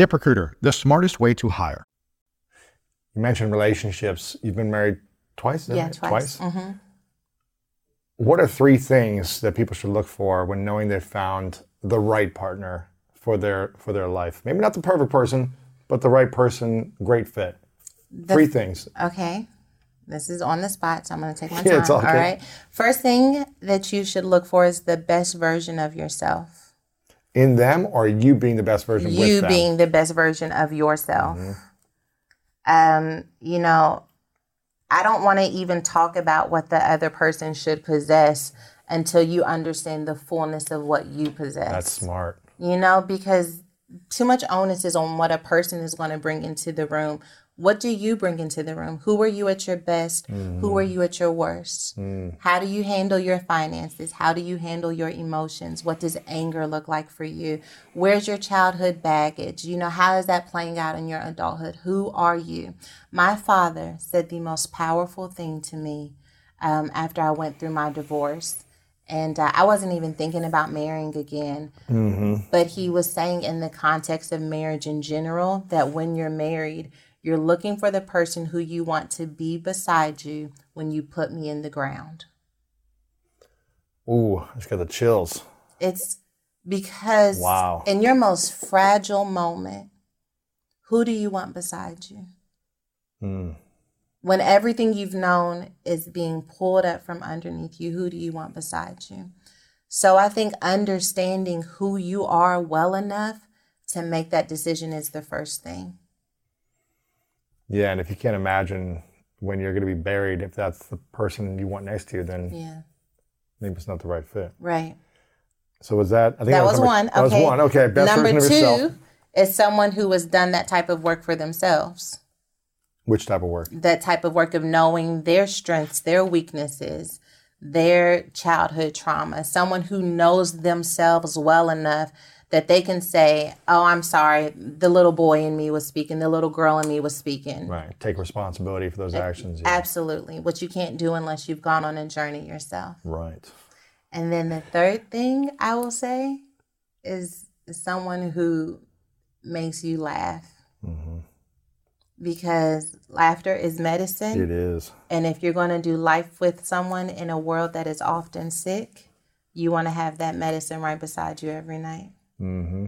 ZipRecruiter, the smartest way to hire. You mentioned relationships. You've been married twice? Yeah, it? twice. twice? Mm-hmm. What are three things that people should look for when knowing they've found the right partner for their for their life? Maybe not the perfect person, but the right person, great fit. The, three things. Okay. This is on the spot, so I'm going to take my time. Yeah, it's all, all good. Right. First thing that you should look for is the best version of yourself. In them, or you being the best version of yourself? You being the best version of yourself. Mm-hmm. Um, you know, I don't want to even talk about what the other person should possess until you understand the fullness of what you possess. That's smart. You know, because too much onus is on what a person is going to bring into the room. What do you bring into the room? Who were you at your best? Mm. Who were you at your worst? Mm. How do you handle your finances? How do you handle your emotions? What does anger look like for you? Where's your childhood baggage? You know, how is that playing out in your adulthood? Who are you? My father said the most powerful thing to me um, after I went through my divorce. And uh, I wasn't even thinking about marrying again. Mm-hmm. But he was saying in the context of marriage in general, that when you're married, you're looking for the person who you want to be beside you when you put me in the ground. Ooh, I just got the chills. It's because wow. In your most fragile moment, who do you want beside you? Mm. When everything you've known is being pulled up from underneath you, who do you want beside you? So I think understanding who you are well enough to make that decision is the first thing. Yeah, and if you can't imagine when you're going to be buried, if that's the person you want next to you, then yeah. maybe it's not the right fit. Right. So was that? I think that, that was number, one. That okay. was one. Okay. Best number version two of yourself. Is someone who has done that type of work for themselves. Which type of work? That type of work of knowing their strengths, their weaknesses, their childhood trauma. Someone who knows themselves well enough that they can say, oh, I'm sorry, the little boy in me was speaking, the little girl in me was speaking. Right, take responsibility for those actions. Yeah. Absolutely, which you can't do unless you've gone on a journey yourself. Right. And then the third thing I will say is someone who makes you laugh. Mm-hmm. Because laughter is medicine. It is. And if you're gonna do life with someone in a world that is often sick, you wanna have that medicine right beside you every night. Mm-hmm.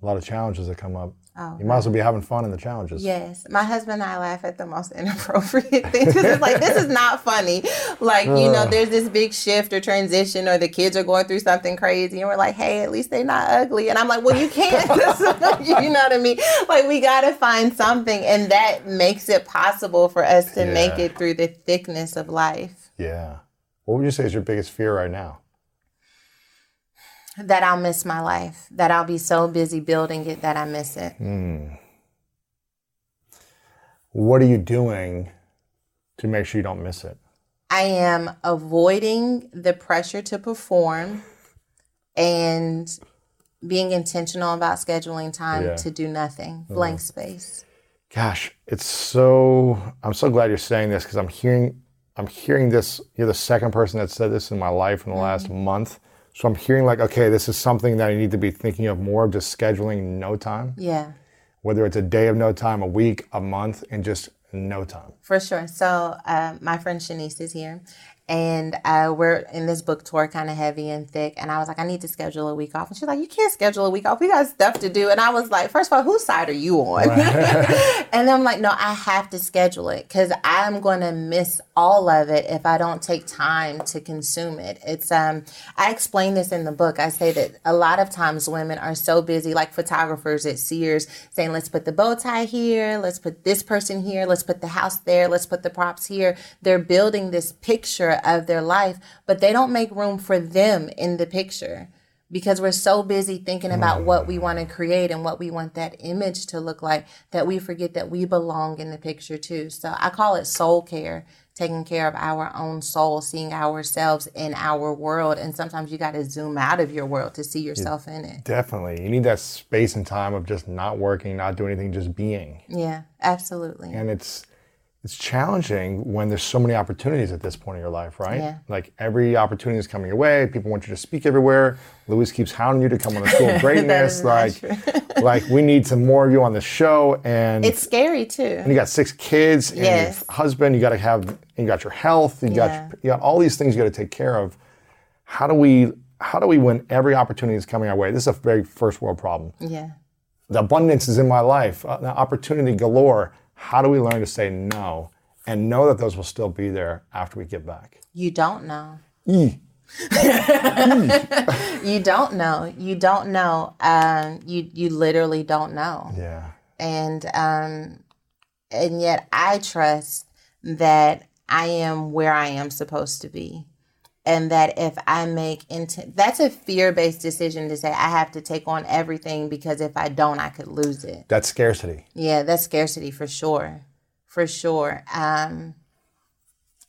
A lot of challenges that come up. Oh, you might as well be having fun in the challenges. Yes. My husband and I laugh at the most inappropriate things. It's like, this is not funny. Like, you know, there's this big shift or transition or the kids are going through something crazy. And we're like, hey, at least they're not ugly. And I'm like, well, you can't. You know what I mean? Like, we got to find something. And that makes it possible for us to yeah. make it through the thickness of life. Yeah. What would you say is your biggest fear right now? That I'll miss my life, that I'll be so busy building it that I miss it. Mm. What are you doing to make sure you don't miss it? I am avoiding the pressure to perform and being intentional about scheduling time yeah. to do nothing, mm. blank space. Gosh, it's so, I'm so glad you're saying this because I'm hearing, I'm hearing this, you're the second person that said this in my life in the mm-hmm. last month. So I'm hearing like, okay, this is something that I need to be thinking of more, just scheduling no time. Yeah. whether it's a day of no time, a week, a month, and just no time. For sure. So uh, my friend Shanice is here, and uh, we're in this book tour, kind of heavy and thick. And I was like, I need to schedule a week off. And she's like, you can't schedule a week off. We got stuff to do. And I was like, first of all, whose side are you on? Right. And then I'm like, no, I have to schedule it because I'm going to miss all of it if I don't take time to consume it. It's um, I explain this in the book. I say that a lot of times women are so busy, like photographers at Sears, saying, let's put the bow tie here. Let's put this person here. Let's put the house there. Let's put the props here. They're building this picture of their life, but they don't make room for them in the picture because we're so busy thinking about what we want to create and what we want that image to look like that we forget that we belong in the picture too. So I call it soul care, taking care of our own soul, seeing ourselves in our world. And sometimes you got to zoom out of your world to see yourself yeah, in it. Definitely. You need that space and time of just not working, not doing anything, just being. Yeah, absolutely. And it's It's challenging when there's so many opportunities at this point in your life, right? Yeah. Like every opportunity is coming your way. People want you to speak everywhere. Louis keeps hounding you to come on the School of Greatness. Like, like we need some more of you on the show. And it's scary too. And you got six kids and yes. your husband. You got to have. You got your health. You yeah. got. You got all these things you got to take care of. How do we? How do we win every opportunity is coming our way? This is a very first world problem. Yeah. The abundance is in my life. Uh, the opportunity galore. How do we learn to say no and know that those will still be there after we get back? You don't know. E. you don't know. You don't know. Um, you you literally don't know. Yeah. And um, and yet I trust that I am where I am supposed to be. And that if I make intent, that's a fear-based decision to say I have to take on everything because if I don't, I could lose it. That's scarcity. Yeah, that's scarcity for sure, for sure. Um,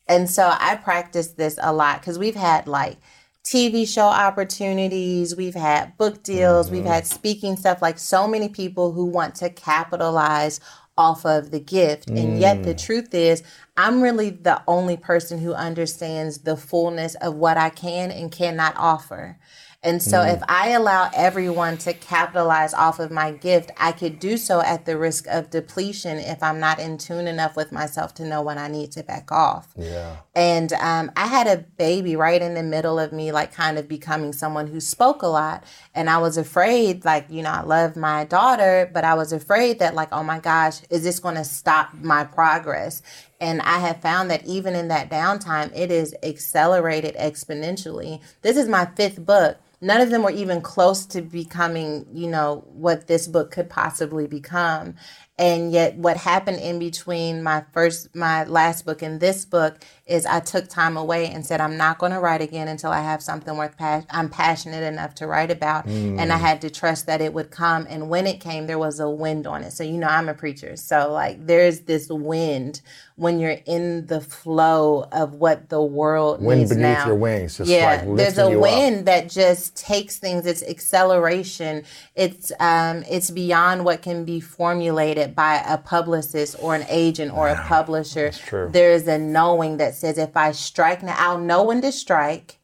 and so I practice this a lot because we've had like T V show opportunities, we've had book deals, mm-hmm. we've had speaking stuff, like so many people who want to capitalize off of the gift. Mm. And yet the truth is I'm really the only person who understands the fullness of what I can and cannot offer. And so mm. if I allow everyone to capitalize off of my gift, I could do so at the risk of depletion if I'm not in tune enough with myself to know when I need to back off. Yeah. And um, I had a baby right in the middle of me, like kind of becoming someone who spoke a lot. And I was afraid, like, you know, I love my daughter, but I was afraid that like, oh my gosh, is this going to stop my progress? And I have found that even in that downtime, it is accelerated exponentially. This is my fifth book. None of them were even close to becoming, you know, what this book could possibly become. And yet what happened in between my first, my last book and this book is I took time away and said, I'm not going to write again until I have something worth pas- I'm passionate enough to write about. Mm. And I had to trust that it would come. And when it came, there was a wind on it. So, you know, I'm a preacher. So like there's this wind when you're in the flow of what the world wind needs now. Wind beneath your wings. Just yeah, like lifting there's a you wind up. That just takes things. It's acceleration. It's um, it's beyond what can be formulated by a publicist or an agent or a publisher. That's true. There is a knowing that says if I strike now, I'll know when to strike.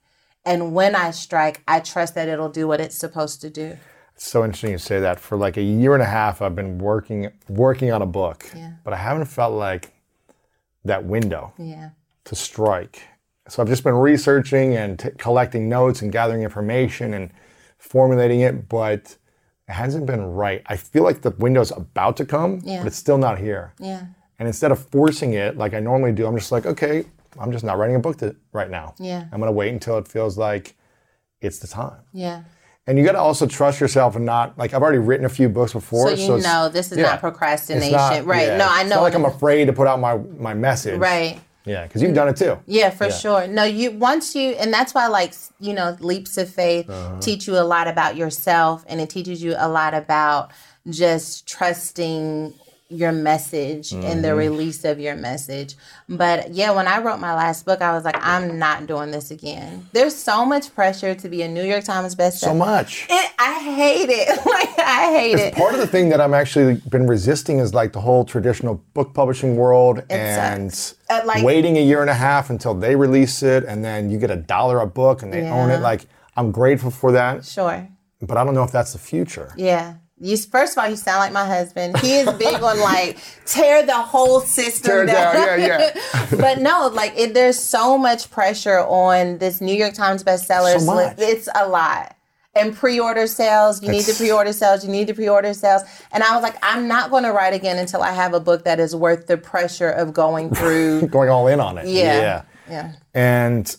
And when I strike, I trust that it'll do what it's supposed to do. It's so interesting you say that. For like a year and a half, I've been working working on a book. Yeah. But I haven't felt like that window yeah. to strike. So I've just been researching and t- collecting notes and gathering information and formulating it, but it hasn't been right. I feel like the window's about to come, yeah. but it's still not here. Yeah. And instead of forcing it like I normally do, I'm just like, okay, I'm just not writing a book to, right now. Yeah. I'm going to wait until it feels like it's the time. Yeah. And you got to also trust yourself and not, like, I've already written a few books before. So you so know this is yeah, not procrastination. Not, right. Yeah, no, I know. It's not like I'm afraid to put out my, my message. Right. Yeah, because you've done it too. Yeah, for yeah. sure. No, you once you, and that's why, like, you know, leaps of faith uh-huh. teach you a lot about yourself, and it teaches you a lot about just trusting your message mm-hmm. and the release of your message. But yeah, when I wrote my last book, I was like, I'm not doing this again. There's so much pressure to be a New York Times bestseller. So much. It, I hate it. Like, I hate it's it. Part of the thing that I'm actually been resisting is like the whole traditional book publishing world it and uh, like, waiting a year and a half until they release it and then you get a dollar a book and they yeah. own it. Like, I'm grateful for that. Sure. But I don't know if that's the future. Yeah. You first of all, you sound like my husband. He is big on like tear the whole system tear down. down. Yeah, yeah. But no, like it, there's so much pressure on this New York Times bestseller. So it's a lot. And pre-order sales, you it's... need to pre-order sales, you need to pre-order sales. And I was like, I'm not going to write again until I have a book that is worth the pressure of going through. Going all in on it. Yeah. yeah. Yeah. And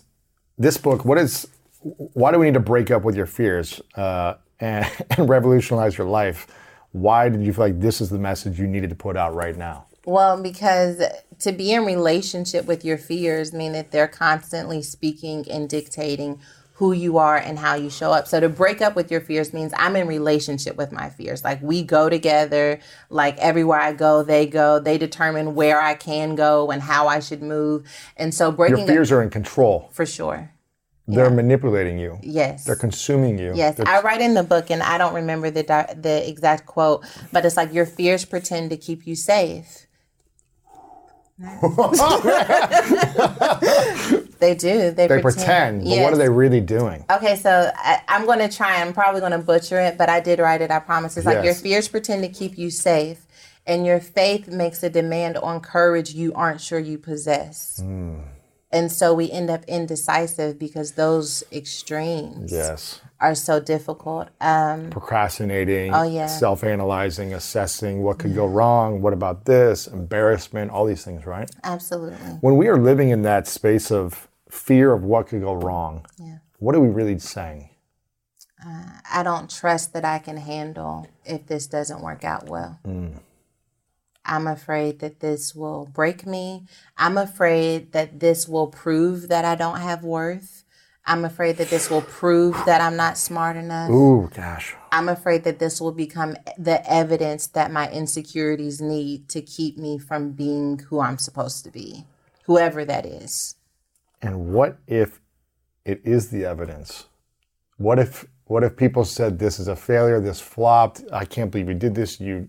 this book, what is, why do we need to break up with your fears uh, and, and revolutionize your life? Why did you feel like this is the message you needed to put out right now? Well, because to be in relationship with your fears mean that they're constantly speaking and dictating who you are and how you show up. So to break up with your fears means I'm in relationship with my fears. Like we go together, like everywhere I go, they go, they determine where I can go and how I should move. And so breaking your fears up, are in control. For sure. They're yeah. manipulating you. Yes. They're consuming you. Yes. They're... I write in the book, and I don't remember the di- the exact quote, but it's like your fears pretend to keep you safe. They do. They, they pretend. pretend yes. But what are they really doing? Okay, so I, I'm going to try. I'm probably going to butcher it, but I did write it, I promise. It's yes. like your fears pretend to keep you safe, and your faith makes a demand on courage you aren't sure you possess. Mm. And so we end up indecisive because those extremes yes. are so difficult. Um, Procrastinating, oh, yeah. self-analyzing, assessing what could go wrong, what about this, embarrassment, all these things, right? Absolutely. When we are living in that space of fear of what could go wrong, yeah. what are we really saying? Uh, I don't trust that I can handle if this doesn't work out well. Mm. I'm afraid that this will break me. I'm afraid that this will prove that I don't have worth. I'm afraid that this will prove that I'm not smart enough. Ooh, gosh. I'm afraid that this will become the evidence that my insecurities need to keep me from being who I'm supposed to be, whoever that is. And what if it is the evidence? What if what if people said, this is a failure, this flopped, I can't believe you did this, you...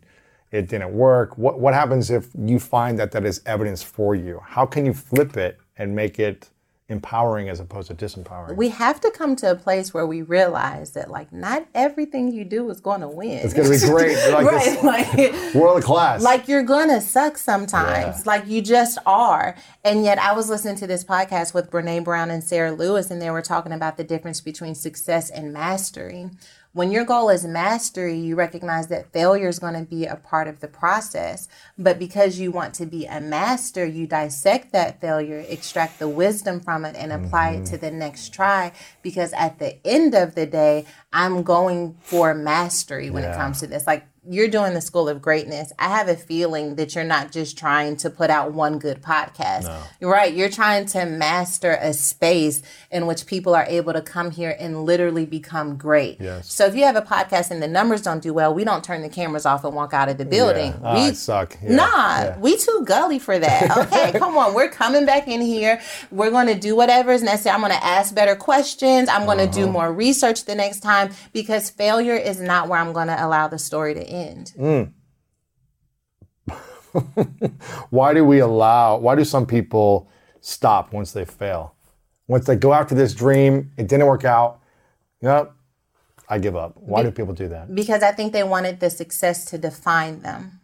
it didn't work. What what happens if you find that that is evidence for you? How can you flip it and make it empowering as opposed to disempowering? We have to come to a place where we realize that, like, not everything you do is going to win. It's going to be great. Like right, this, like, world class. Like, you're going to suck sometimes. Yeah. Like, you just are. And yet I was listening to this podcast with Brené Brown and Sarah Lewis, and they were talking about the difference between success and mastery. When your goal is mastery, you recognize that failure is going to be a part of the process. But because you want to be a master, you dissect that failure, extract the wisdom from it, and apply mm-hmm. it to the next try. Because at the end of the day, I'm going for mastery when yeah. it comes to this. Like, you're doing the School of Greatness. I have a feeling that you're not just trying to put out one good podcast. No. Right. You're trying to master a space in which people are able to come here and literally become great. Yes. So if you have a podcast and the numbers don't do well, we don't turn the cameras off and walk out of the building. Yeah. We oh, suck. Yeah. Nah, yeah. we too gully for that. Okay, come on. We're coming back in here. We're going to do whatever is necessary. I'm going to ask better questions. I'm going to uh-huh. do more research the next time, because failure is not where I'm going to allow the story to end. Mm. Why do we allow, why do some people stop once they fail? Once they go after this dream, it didn't work out. Nope, I give up. Why Be- do people do that? Because I think they wanted the success to define them.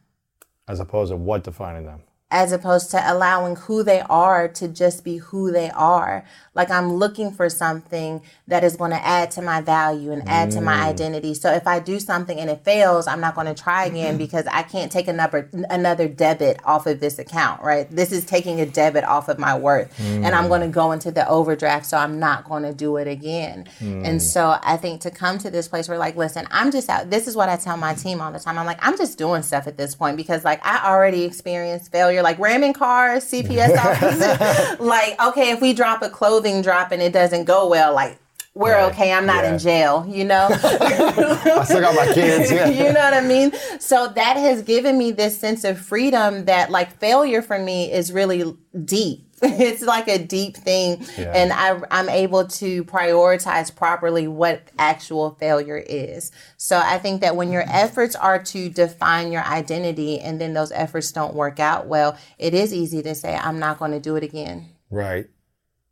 As opposed to what defining them? As opposed to allowing who they are to just be who they are. Like, I'm looking for something that is going to add to my value and add mm. to my identity. So if I do something and it fails, I'm not going to try again because I can't take another another debit off of this account, right? This is taking a debit off of my worth. Mm. And I'm going to go into the overdraft, so I'm not going to do it again. Mm. And so I think to come to this place where, like, listen, I'm just out. This is what I tell my team all the time. I'm like, I'm just doing stuff at this point because, like, I already experienced failure. You're like ramming cars, C P S officers. Like, okay, if we drop a clothing drop and it doesn't go well, like, we're right. okay. I'm not yeah. in jail, you know? I still got my kids. Yeah. You know what I mean? So that has given me this sense of freedom that, like, failure for me is really deep. It's like a deep thing. Yeah. And I, I'm able to prioritize properly what actual failure is. So I think that when your efforts are to define your identity and then those efforts don't work out well, it is easy to say, I'm not going to do it again. Right.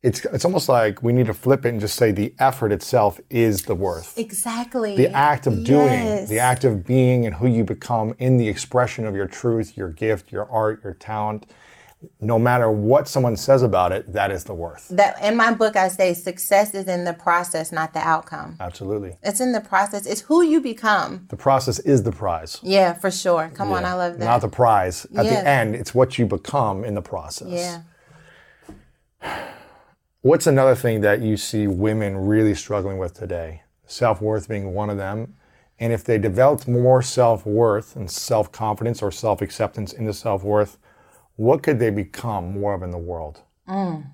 It's it's almost like we need to flip it and just say the effort itself is the worth. Exactly. The act of doing, yes. the act of being and who you become in the expression of your truth, your gift, your art, your talent. No matter what someone says about it, that is the worth. That, in my book, I say success is in the process, not the outcome. Absolutely. It's in the process. It's who you become. The process is the prize. Yeah, for sure. Come yeah. on, I love that. Not the prize. At yeah. the end, it's what you become in the process. Yeah. What's another thing that you see women really struggling with today? Self-worth being one of them. And if they developed more self-worth and self-confidence or self-acceptance into self-worth, what could they become more of in the world? Mm.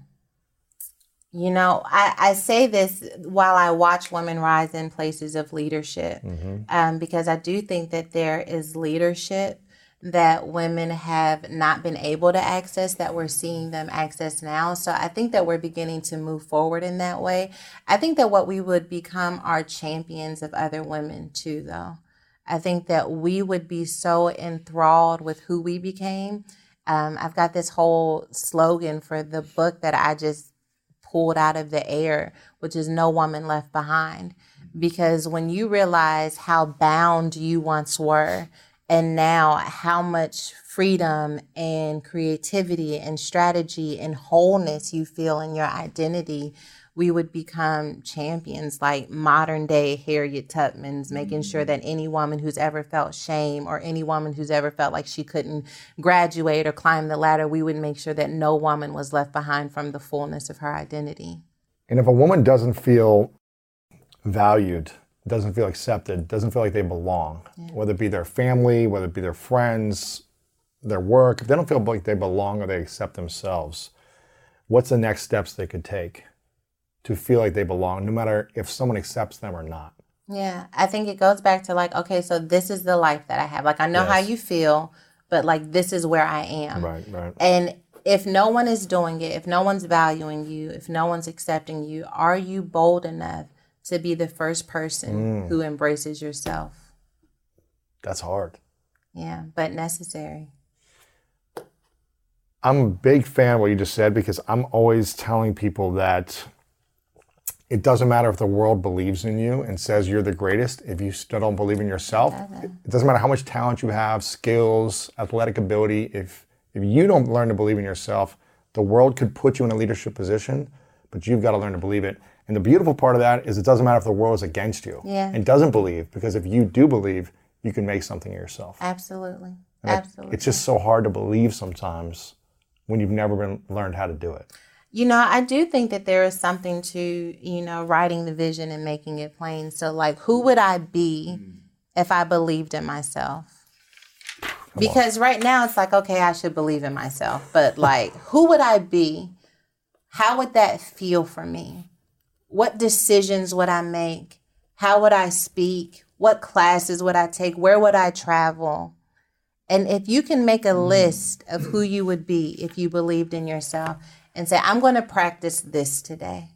You know, I, I say this while I watch women rise in places of leadership, mm-hmm. um, because I do think that there is leadership that women have not been able to access that we're seeing them access now. So I think that we're beginning to move forward in that way. I think that what we would become are champions of other women too, though. I think that we would be so enthralled with who we became. Um, I've got this whole slogan for the book that I just pulled out of the air, which is "No Woman Left Behind," because when you realize how bound you once were, and now how much freedom and creativity and strategy and wholeness you feel in your identity, we would become champions like modern day Harriet Tubman's, making sure that any woman who's ever felt shame or any woman who's ever felt like she couldn't graduate or climb the ladder, we would make sure that no woman was left behind from the fullness of her identity. And if a woman doesn't feel valued, doesn't feel accepted, doesn't feel like they belong, yeah. whether it be their family, whether it be their friends, their work, if they don't feel like they belong or they accept themselves, what's the next steps they could take to feel like they belong, no matter if someone accepts them or not? Yeah, I think it goes back to like, okay, so this is the life that I have. Like, I know yes. how you feel, but like, this is where I am. Right, right. And if no one is doing it, if no one's valuing you, if no one's accepting you, are you bold enough to be the first person mm. who embraces yourself? That's hard. Yeah, but necessary. I'm a big fan of what you just said, because I'm always telling people that it doesn't matter if the world believes in you and says you're the greatest. If you still don't believe in yourself, it doesn't, it doesn't matter how much talent you have, skills, athletic ability. If, if you don't learn to believe in yourself, the world could put you in a leadership position, but you've got to learn to believe it. And the beautiful part of that is it doesn't matter if the world is against you yeah. and doesn't believe, because if you do believe, you can make something of yourself. Absolutely. Like, Absolutely. It's just so hard to believe sometimes when you've never been learned how to do it. You know, I do think that there is something to, you know, writing the vision and making it plain. So like, who would I be if I believed in myself? Come because on. Right now it's like, okay, I should believe in myself. But like, who would I be? How would that feel for me? What decisions would I make? How would I speak? What classes would I take? Where would I travel? And if you can make a list of who you would be if you believed in yourself and say, I'm going to practice this today.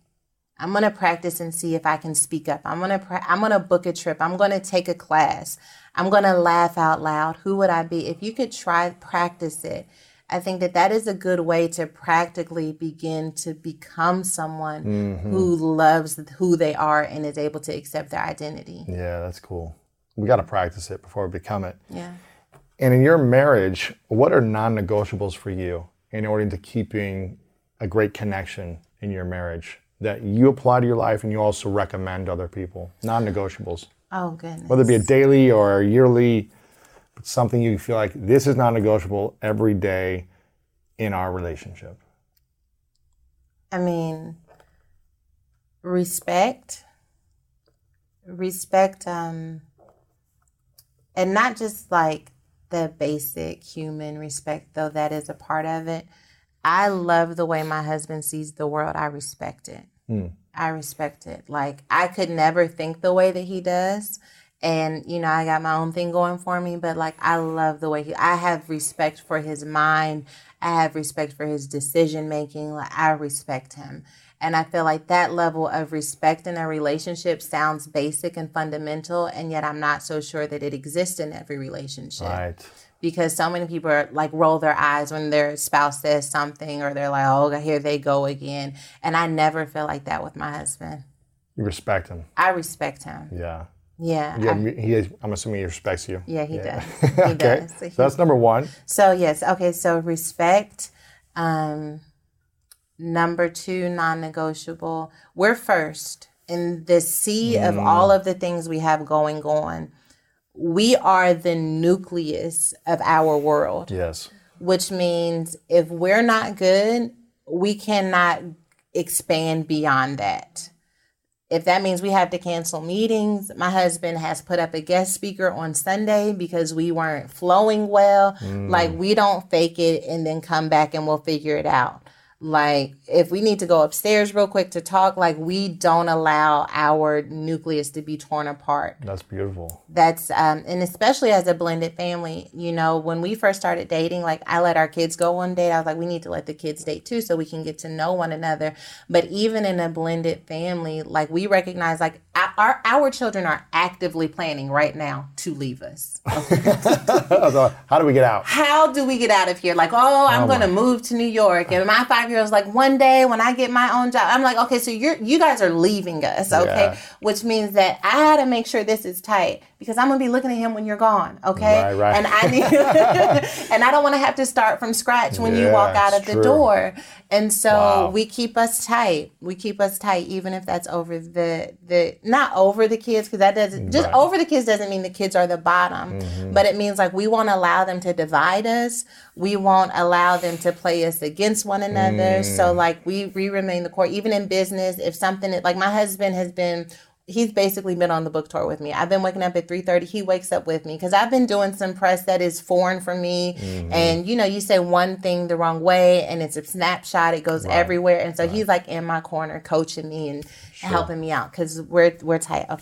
I'm going to practice and see if I can speak up. I'm going to pra- I'm going to book a trip. I'm going to take a class. I'm going to laugh out loud. Who would I be? If you could try practice it, I think that that is a good way to practically begin to become someone mm-hmm. who loves who they are and is able to accept their identity. Yeah, that's cool. We got to practice it before we become it. Yeah. And in your marriage, what are non-negotiables for you in order to keeping a great connection in your marriage that you apply to your life and you also recommend other people? Non-negotiables. Oh, goodness. Whether it be a daily or a yearly, but something you feel like this is non-negotiable every day in our relationship? I mean, respect, respect, um, and not just like the basic human respect, though that is a part of it. I love the way my husband sees the world. I respect it. Mm. I respect it. Like, I could never think the way that he does. And, you know, I got my own thing going for me, but like, I love the way he, I have respect for his mind. I have respect for his decision making. Like, I respect him. And I feel like that level of respect in a relationship sounds basic and fundamental, and yet I'm not so sure that it exists in every relationship. Right. Because so many people are like, roll their eyes when their spouse says something, or they're like, oh, here they go again. And I never feel like that with my husband. You respect him. I respect him. Yeah. Yeah. yeah I, he is, I'm assuming he respects you. Yeah, he yeah. does. He okay. does. So, he, so that's number one. So, yes. Okay. So, respect. Um, number two, non-negotiable. We're first in the sea mm. of all of the things we have going on. We are the nucleus of our world. Yes. Which means if we're not good, we cannot expand beyond that. If that means we have to cancel meetings, my husband has put up a guest speaker on Sunday because we weren't flowing well. Mm. Like, we don't fake it and then come back and we'll figure it out. Like, if we need to go upstairs real quick to talk, like, we don't allow our nucleus to be torn apart. That's beautiful. That's, um, and especially as a blended family, you know, when we first started dating, like, I let our kids go one date. I was like, we need to let the kids date too, so we can get to know one another. But even in a blended family, like, we recognize, like, our our children are actively planning right now to leave us. How do we get out? How do we get out of here? Like, oh, I'm oh going to move to New York, and my five-year-old's like, one day when I get my own job. I'm like, okay, so you're you guys are leaving us, okay? Yeah. Which means that I had to make sure this is tight, because I'm gonna be looking at him when you're gone, okay? Right, right. And I need, and I don't want to have to start from scratch when yeah, you walk out of the true. door. And so wow. we keep us tight. We keep us tight, even if that's over the the not over the kids, because that doesn't right. just over the kids doesn't mean the kids are the bottom, mm-hmm. but it means, like, we won't allow them to divide us. We won't allow them to play us against one another. Mm. So, like, we we remain the core, even in business. If something like my husband has been. He's basically been on the book tour with me. I've been waking up at three thirty. He wakes up with me because I've been doing some press that is foreign for me. Mm-hmm. And, you know, you say one thing the wrong way and it's a snapshot. It goes right. everywhere. And so right. he's like in my corner coaching me and sure. helping me out because we're, we're tight. Okay.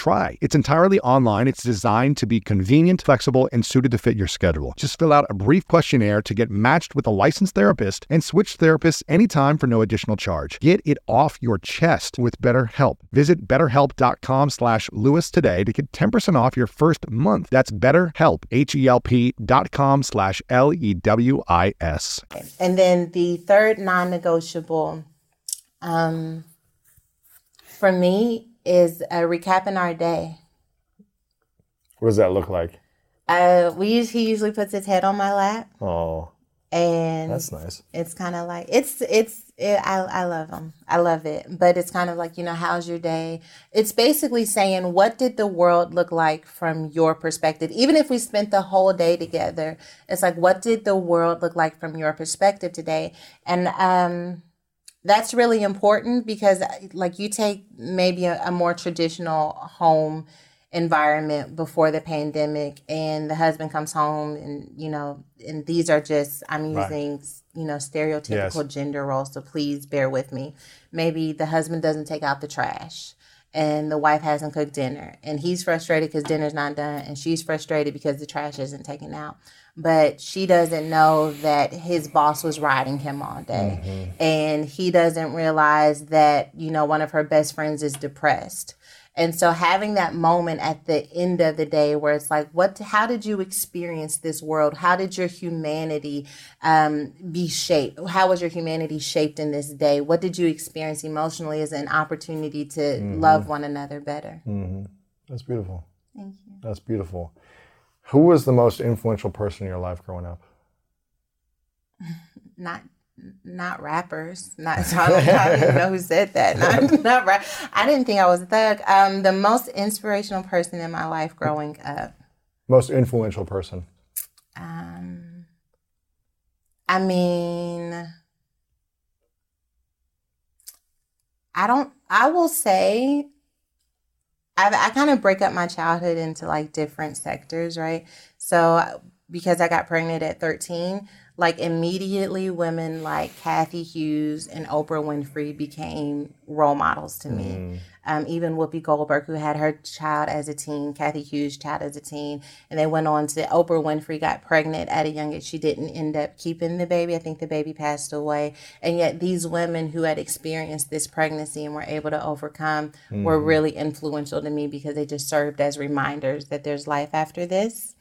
try. It's entirely online. It's designed to be convenient, flexible, and suited to fit your schedule. Just fill out a brief questionnaire to get matched with a licensed therapist and switch therapists anytime for no additional charge. Get it off your chest with BetterHelp. Visit betterhelp dot com slash Lewis today to get ten percent off your first month. That's BetterHelp, H E L P dot com slash L E W I S. And then the third non-negotiable um, for me is uh, recapping our day. What does that look like? Uh, we he usually puts his head on my lap. Oh, and that's nice. It's kind of like it's it's it, I I love him. I love it, but it's kind of like, you know, how's your day? It's basically saying, what did the world look like from your perspective? Even if we spent the whole day together, it's like, what did the world look like from your perspective today? And um. That's really important because, like, you take maybe a, a more traditional home environment before the pandemic, and the husband comes home, and you know, and these are just I'm right. using you know stereotypical yes. gender roles, so please bear with me. Maybe the husband doesn't take out the trash, and the wife hasn't cooked dinner, and he's frustrated because dinner's not done, and she's frustrated because the trash isn't taken out. But she doesn't know that his boss was riding him all day, mm-hmm. and he doesn't realize that, you know, one of her best friends is depressed. And so having that moment at the end of the day where it's like, what, how did you experience this world? How did your humanity um, be shaped? How was your humanity shaped in this day? What did you experience emotionally as an opportunity to mm-hmm. love one another better? Mm-hmm. That's beautiful. Thank you. That's beautiful. Who was the most influential person in your life growing up? Not Not rappers. Not so I, don't, I don't even know who said that. Not, not rap. I didn't think I was a thug. Um, the most inspirational person in my life growing up. Most influential person. Um, I mean, I don't. I will say, I've, I kind of break up my childhood into like different sectors, right? So because I got pregnant at thirteen. Like immediately women like Kathy Hughes and Oprah Winfrey became role models to me. Mm. Um, even Whoopi Goldberg, who had her child as a teen, Kathy Hughes' child as a teen. And they went on to, Oprah Winfrey got pregnant at a young age. She didn't end up keeping the baby. I think the baby passed away. And yet these women who had experienced this pregnancy and were able to overcome mm. were really influential to me because they just served as reminders that there's life after this.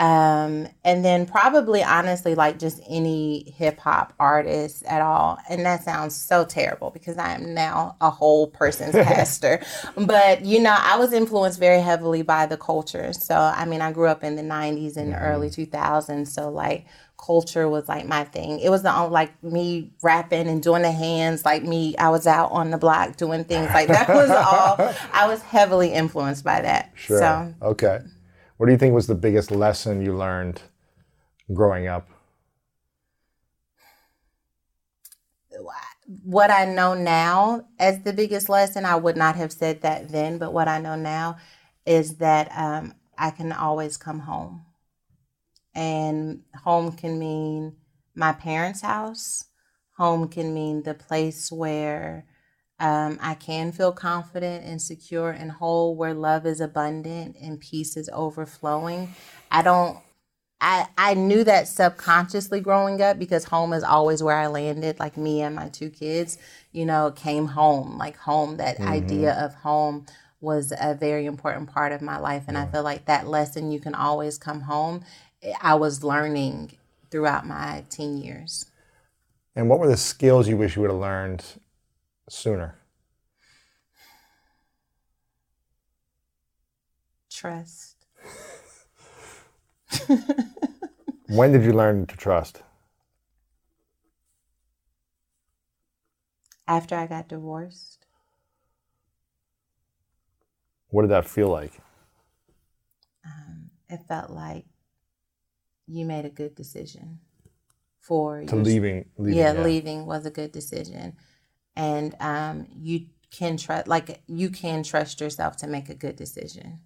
Um, and then probably, honestly, like just any hip hop artist at all. And that sounds so terrible because I am now a whole person's pastor. But, you know, I was influenced very heavily by the culture. So, I mean, I grew up in the nineties and mm-hmm. the early two thousands. So like culture was like my thing. It was the only, like me rapping and doing the hands, like me, I was out on the block doing things like that was all. I was heavily influenced by that. Sure. So, okay. What do you think was the biggest lesson you learned growing up? What I know now as the biggest lesson, I would not have said that then, but what I know now is that um, I can always come home. And home can mean my parents' house. Home can mean the place where Um, I can feel confident and secure and whole, where love is abundant and peace is overflowing. I don't, I I knew that subconsciously growing up because home is always where I landed. Like me and my two kids, you know, came home, like home, that mm-hmm. idea of home was a very important part of my life. And yeah. I feel like that lesson, you can always come home, I was learning throughout my teen years. And what were the skills you wish you would have learned sooner? Trust. When did you learn to trust? After I got divorced. What did that feel like? Um, it felt like you made a good decision for to your, leaving, leaving. Yeah, yeah, leaving was a good decision. And um, you can trust, like you can trust yourself to make a good decision.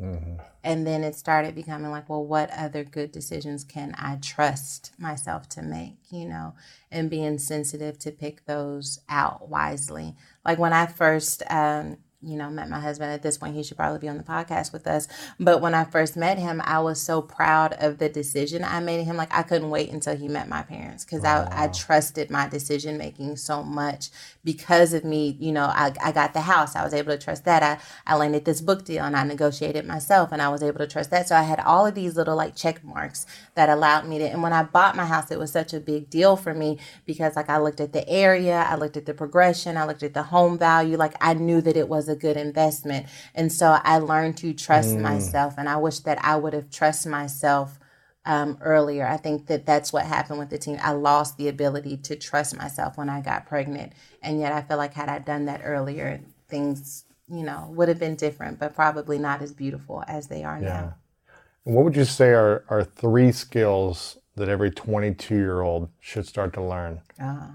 Mm-hmm. And then it started becoming like, well, what other good decisions can I trust myself to make, you know, and being sensitive to pick those out wisely. Like when I first, um, you know, met my husband, at this point, he should probably be on the podcast with us. But when I first met him, I was so proud of the decision I made him. Like I couldn't wait until he met my parents because wow. I, I trusted my decision making so much because of me. You know, I, I got the house. I was able to trust that. I, I landed this book deal and I negotiated myself and I was able to trust that. So I had all of these little like check marks that allowed me to. And when I bought my house, it was such a big deal for me because like I looked at the area, I looked at the progression, I looked at the home value. Like I knew that it was a good investment. And so I learned to trust mm. myself. And I wish that I would have trusted myself um, earlier. I think that that's what happened with the teen. I lost the ability to trust myself when I got pregnant. And yet I feel like had I done that earlier, things, you know, would have been different, but probably not as beautiful as they are yeah. now. And what would you say are, are three skills that every twenty-two-year-old should start to learn? Uh,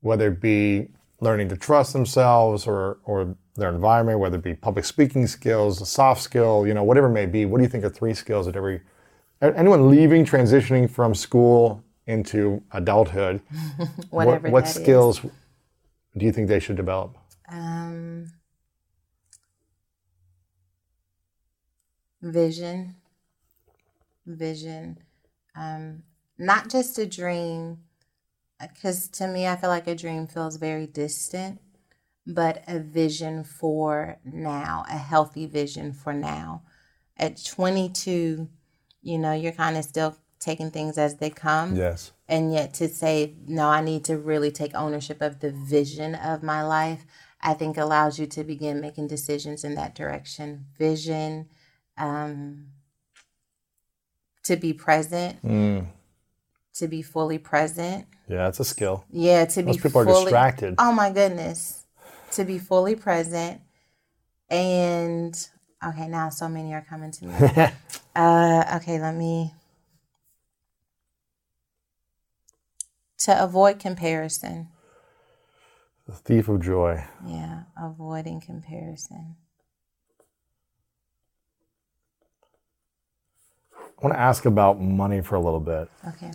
Whether it be learning to trust themselves or or their environment, whether it be public speaking skills, a soft skill, you know, whatever it may be. What do you think are three skills that every anyone leaving, transitioning from school into adulthood, whatever what, what that skills is. do you think they should develop? Um, vision, vision, um, not just a dream, because to me, I feel like a dream feels very distant, but a vision for now, a healthy vision for now. At twenty-two, you know, you're kind of still taking things as they come. Yes. And yet to say, no, I need to really take ownership of the vision of my life, I think allows you to begin making decisions in that direction. Vision, um, to be present, mm. to be fully present. Yeah, it's a skill. Yeah, to Most be people fully, are distracted. Oh my goodness. To be fully present and, okay, now so many are coming to me. uh, okay, let me. To avoid comparison. The thief of joy. Yeah, avoiding comparison. I want to ask about money for a little bit. Okay.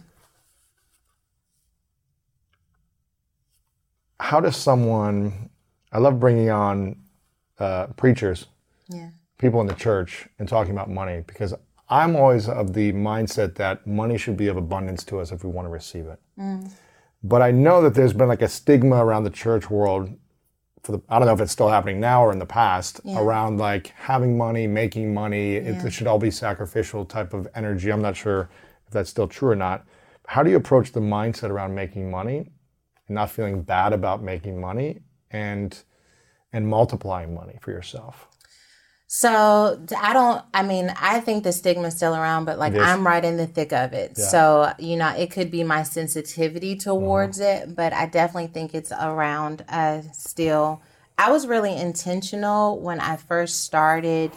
How does someone, I love bringing on uh, preachers, yeah. people in the church, and talking about money, because I'm always of the mindset that money should be of abundance to us if we want to receive it. Mm. But I know that there's been like a stigma around the church world, for the, I don't know if it's still happening now or in the past, yeah. around like having money, making money, yeah. it, it should all be sacrificial type of energy. I'm not sure if that's still true or not. How do you approach the mindset around making money and not feeling bad about making money and and multiplying money for yourself? So I don't, I mean, I think the stigma's still around, but like I'm right in the thick of it. Yeah. So, you know, it could be my sensitivity towards mm-hmm. it, but I definitely think it's around uh, still. I was really intentional when I first started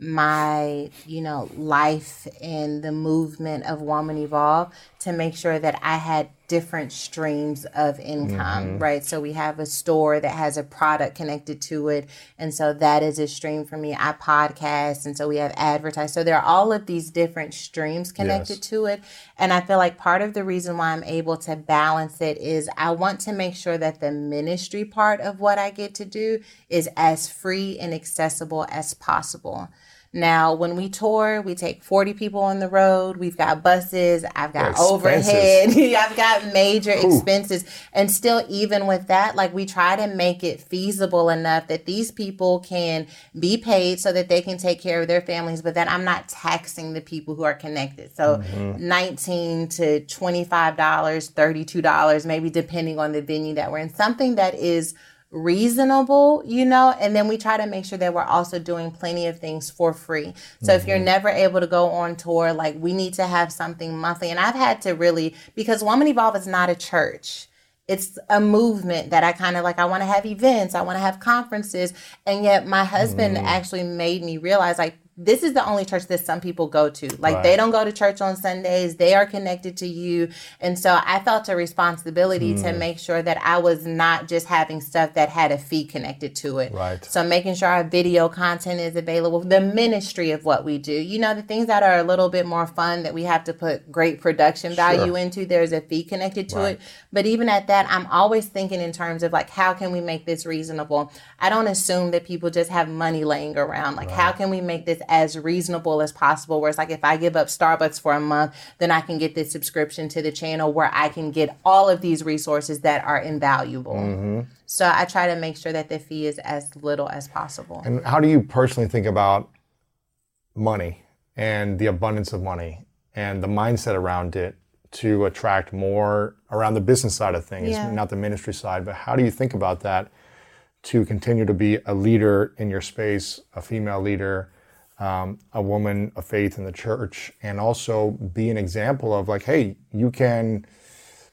my, you know, life in the movement of Woman Evolve to make sure that I had different streams of income, mm-hmm. right? So we have a store that has a product connected to it. And so that is a stream for me. I podcast. And so we have advertised. So there are all of these different streams connected yes. to it. And I feel like part of the reason why I'm able to balance it is I want to make sure that the ministry part of what I get to do is as free and accessible as possible. Now, when we tour, we take forty people on the road. We've got buses. I've got expenses. Overhead. I've got major Ooh. expenses. And still, even with that, like we try to make it feasible enough that these people can be paid so that they can take care of their families, but that I'm not taxing the people who are connected. So mm-hmm. nineteen to twenty-five dollars, thirty-two dollars, maybe depending on the venue that we're in, something that is reasonable, you know, and then we try to make sure that we're also doing plenty of things for free. So mm-hmm. if you're never able to go on tour, like we need to have something monthly. And I've had to really, because Woman Evolve is not a church. It's a movement that I kind of like, I want to have events, I want to have conferences. And yet my husband mm. actually made me realize like, this is the only church that some people go to. Like right. they don't go to church on Sundays. They are connected to you. And so I felt a responsibility mm. to make sure that I was not just having stuff that had a fee connected to it. Right. So making sure our video content is available, the ministry of what we do, you know, the things that are a little bit more fun that we have to put great production value sure. into, there's a fee connected to right. it. But even at that, I'm always thinking in terms of like, how can we make this reasonable? I don't assume that people just have money laying around. Like right. how can we make this as reasonable as possible, where it's like if I give up Starbucks for a month, then I can get this subscription to the channel where I can get all of these resources that are invaluable. Mm-hmm. So I try to make sure that the fee is as little as possible. And how do you personally think about money and the abundance of money and the mindset around it to attract more around the business side of things, yeah. not the ministry side, but how do you think about that to continue to be a leader in your space, a female leader, Um, a woman of faith in the church, and also be an example of like, hey, you can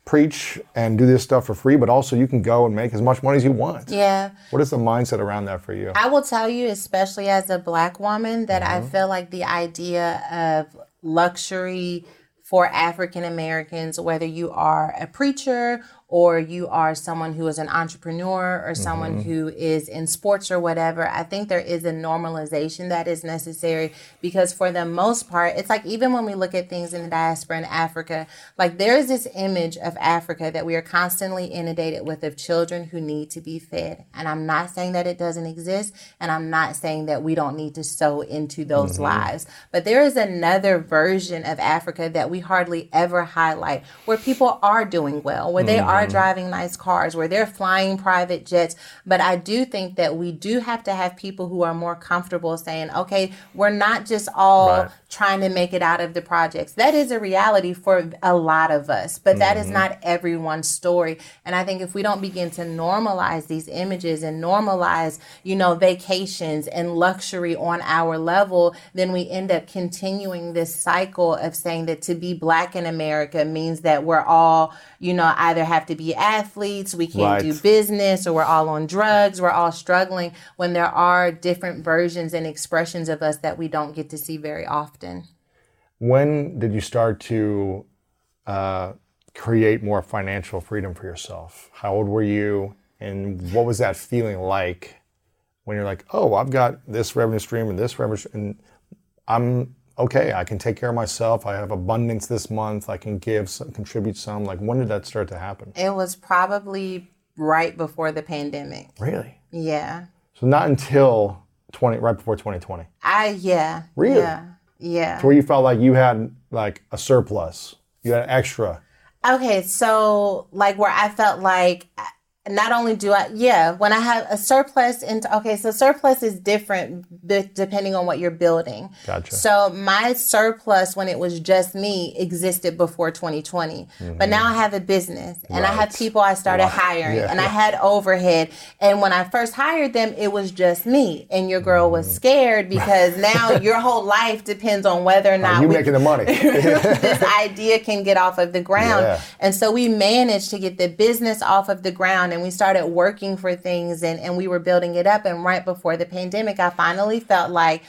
preach and do this stuff for free, but also you can go and make as much money as you want. Yeah. What is the mindset around that for you? I will tell you, especially as a Black woman, that mm-hmm. I feel like the idea of luxury for African Americans, whether you are a preacher or you are someone who is an entrepreneur or someone mm-hmm. who is in sports or whatever, I think there is a normalization that is necessary, because for the most part, it's like even when we look at things in the diaspora in Africa, like there is this image of Africa that we are constantly inundated with of children who need to be fed. And I'm not saying that it doesn't exist, and I'm not saying that we don't need to sow into those mm-hmm. lives. But there is another version of Africa that we hardly ever highlight, where people are doing well, where mm-hmm. they are are driving nice cars, where they're flying private jets. But I do think that we do have to have people who are more comfortable saying, okay, we're not just all right. trying to make it out of the projects. That is a reality for a lot of us, but mm-hmm. that is not everyone's story. And I think if we don't begin to normalize these images and normalize, you know, vacations and luxury on our level, then we end up continuing this cycle of saying that to be Black in America means that we're all, you know, either have to be athletes, we can't right. do business, or we're all on drugs, we're all struggling, when there are different versions and expressions of us that we don't get to see very often. When did you start to uh, create more financial freedom for yourself? How old were you, and what was that feeling like when you're like, oh, I've got this revenue stream and this revenue stream, and I'm okay, I can take care of myself. I have abundance this month. I can give some, contribute some. Like, when did that start to happen? It was probably right before the pandemic. Really? Yeah. So not until twenty, right before twenty twenty. I yeah. Really? Yeah. Yeah. To where you felt like you had like a surplus, you had extra. Okay, so like where I felt like. I, Not only do I, yeah, when I have a surplus, and okay, so surplus is different b- depending on what you're building. Gotcha. So my surplus, when it was just me, existed before twenty twenty. Mm-hmm. But now I have a business, and right. I have people I started wow. hiring, yeah. and I had overhead. And when I first hired them, it was just me, and your girl was scared because now your whole life depends on whether or not Are you we, making the money. This idea can get off of the ground. Yeah. And so we managed to get the business off of the ground, and we started working for things, and, and we were building it up. And right before the pandemic, I finally felt like,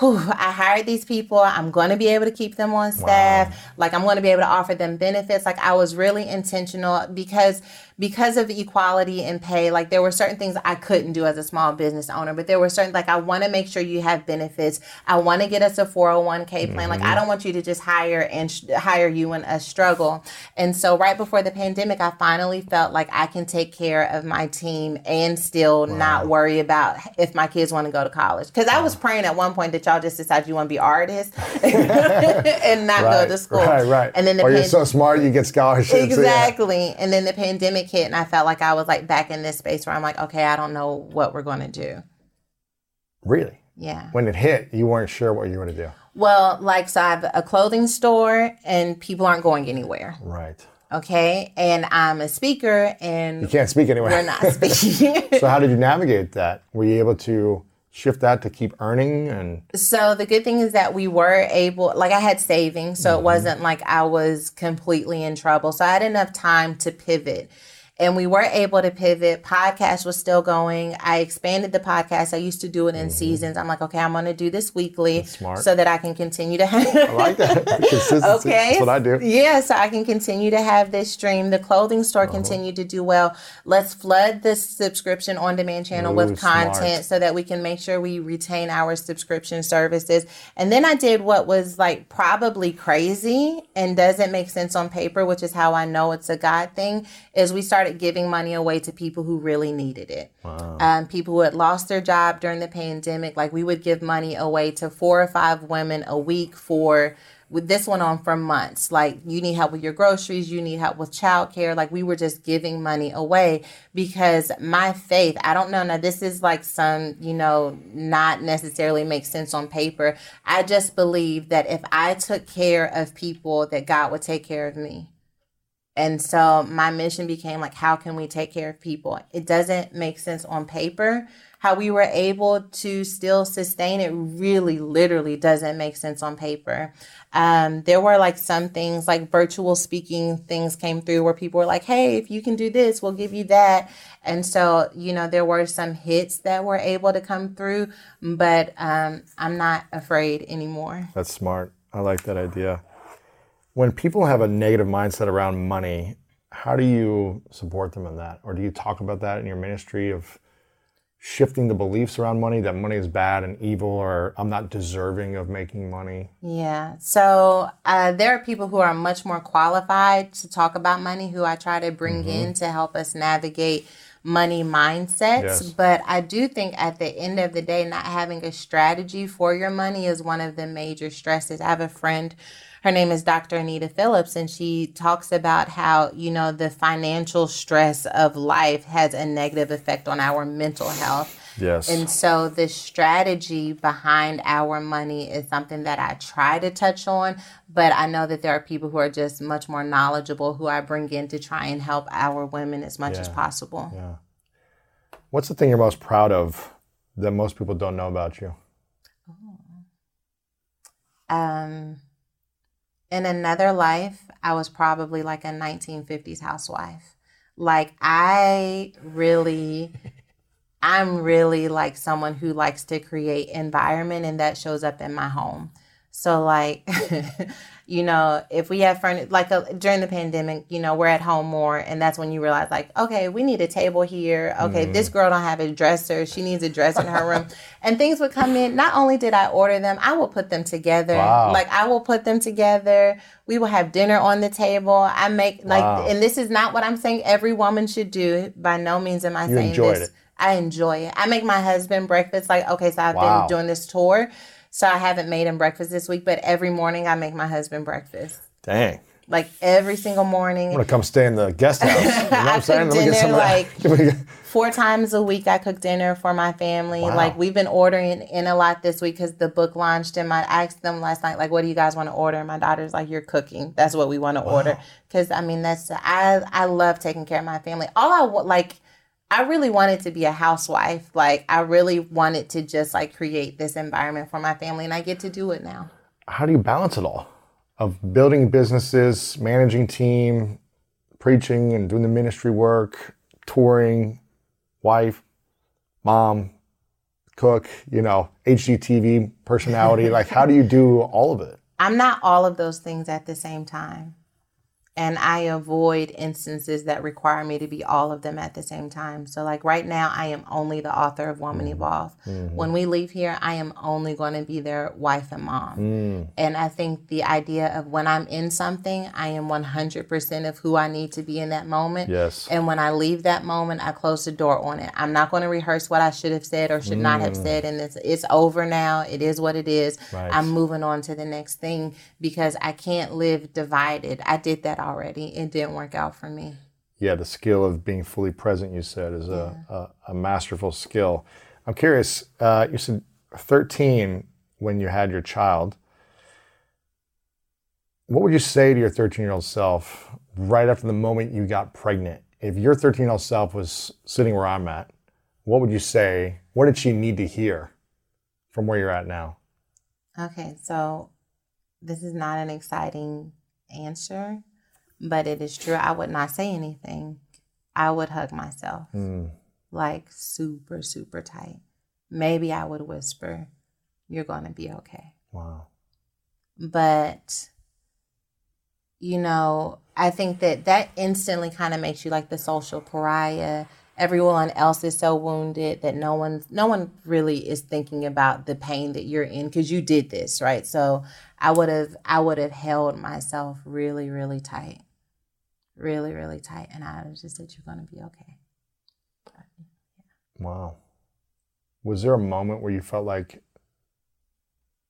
whew, I hired these people. I'm going to be able to keep them on staff. Wow. Like, I'm going to be able to offer them benefits. Like, I was really intentional because because of equality and pay. Like, there were certain things I couldn't do as a small business owner, but there were certain, like, I want to make sure you have benefits. I want to get us a four oh one k mm-hmm. plan. Like, I don't want you to just hire and sh- hire you and us struggle. And so right before the pandemic, I finally felt like I can take care of my team and still wow. not worry about if my kids want to go to college. Because wow. I was praying at one point that y'all just decide you want to be artists and not right, go to school. Right, right. And then the or pand- you're so smart, you get scholarships. Exactly. Yeah. And then the pandemic hit, and I felt like I was like back in this space where I'm like, okay, I don't know what we're going to do. Really? Yeah. When it hit, you weren't sure what you were going to do. Well, like, so I have a clothing store, and people aren't going anywhere. Right. Okay. And I'm a speaker, and you can't speak anywhere. We're not speaking. So how did you navigate that? Were you able to shift that to keep earning? And so the good thing is that we were able, like, I had savings, so mm-hmm. it wasn't like I was completely in trouble. So I had enough time to pivot. And we were able to pivot. Podcast was still going. I expanded the podcast. I used to do it in mm-hmm. seasons. I'm like, okay, I'm going to do this weekly so that I can continue to have. I like that. Consistency. Okay. That's what I do. Yeah, so I can continue to have this stream. The clothing store uh-huh. continued to do well. Let's flood the subscription on-demand channel Ooh, with content smart. So that we can make sure we retain our subscription services. And then I did what was like probably crazy and doesn't make sense on paper, which is how I know it's a God thing, is we started giving money away to people who really needed it. Wow. Um, people who had lost their job during the pandemic. Like, we would give money away to four or five women a week for, with this went on for months. Like, you need help with your groceries, you need help with childcare. Like, we were just giving money away because my faith, I don't know, now this is like some, you know, not necessarily makes sense on paper. I just believe that if I took care of people, that God would take care of me. And so my mission became like, how can we take care of people? It doesn't make sense on paper. How we were able to still sustain it really literally doesn't make sense on paper. Um, there were like some things like virtual speaking things came through where people were like, hey, if you can do this, we'll give you that. And so, you know, there were some hits that were able to come through, but um, I'm not afraid anymore. That's smart. I like that idea. When people have a negative mindset around money, How do you support them in that? Or do you talk about that in your ministry of shifting the beliefs around money, that money is bad and evil, or I'm not deserving of making money? Yeah. So uh, there are people who are much more qualified to talk about money, who I try to bring mm-hmm. in to help us navigate money mindsets. Yes. But I do think at the end of the day, not having a strategy for your money is one of the major stresses. I have a friend, her name is Doctor Anita Phillips, and she talks about how, you know, the financial stress of life has a negative effect on our mental health. Yes. And so the strategy behind our money is something that I try to touch on, but I know that there are people who are just much more knowledgeable who I bring in to try and help our women as much yeah. as possible. Yeah. What's the thing you're most proud of that most people don't know about you? Oh. Um... In another life, I was probably like a nineteen fifties housewife. Like I really, I'm really like someone who likes to create environment, and that shows up in my home. So like, you know, if we have furniture, like a, during the pandemic, you know, we're at home more. And that's when you realize like, okay, we need a table here. Okay, mm. This girl don't have a dresser. She needs a dress in her room. And things would come in. Not only did I order them, I will put them together. Wow. Like I will put them together. We will have dinner on the table. I make like, wow. and this is not what I'm saying every woman should do. By no means am I you saying enjoyed this. It. I enjoy it. I make my husband breakfast. Like, okay, so I've wow. been doing this tour. So I haven't made him breakfast this week, but every morning I make my husband breakfast. Dang. Like every single morning. I'm going to come stay in the guest house. You know what I'm saying? I cook dinner like four times a week. I cook dinner for my family. Wow. Like we've been ordering in a lot this week because the book launched, and I asked them last night, like, what do you guys want to order? And my daughter's like, you're cooking. That's what we want to wow. order. Because, I mean, that's I, I love taking care of my family. All I want, like. I really wanted to be a housewife. Like I really wanted to just like create this environment for my family, and I get to do it now. How do you balance it all? Of building businesses, managing team, preaching and doing the ministry work, touring, wife, mom, cook, you know, H G T V personality. Like how do you do all of it? I'm not all of those things at the same time. And I avoid instances that require me to be all of them at the same time. So like right now, I am only the author of Woman mm-hmm. Evolve. Mm-hmm. When we leave here, I am only going to be their wife and mom. Mm. And I think the idea of when I'm in something, I am one hundred percent of who I need to be in that moment. Yes. And when I leave that moment, I close the door on it. I'm not going to rehearse what I should have said or should mm. not have said. And it's, it's over now. It is what it is. Right. I'm moving on to the next thing because I can't live divided. I did that already. It didn't work out for me. Yeah, the skill of being fully present, you said, is yeah. a, a, a masterful skill. I'm curious, uh, you said thirteen when you had your child. What would you say to your thirteen-year-old self right after the moment you got pregnant? If your thirteen-year-old self was sitting where I'm at, what would you say? What did she need to hear from where you're at now? Okay, so this is not an exciting answer. But it is true. I would not say anything. I would hug myself mm. like super, super tight. Maybe I would whisper, you're going to be okay. Wow. But, you know, I think that that instantly kind of makes you like the social pariah. Everyone else is so wounded that no one, no one really is thinking about the pain that you're in because you did this, right? So I would have, I would have held myself really, really tight. Really, really tight. And I just said, you're going to be okay. But, yeah. Wow. Was there a moment where you felt like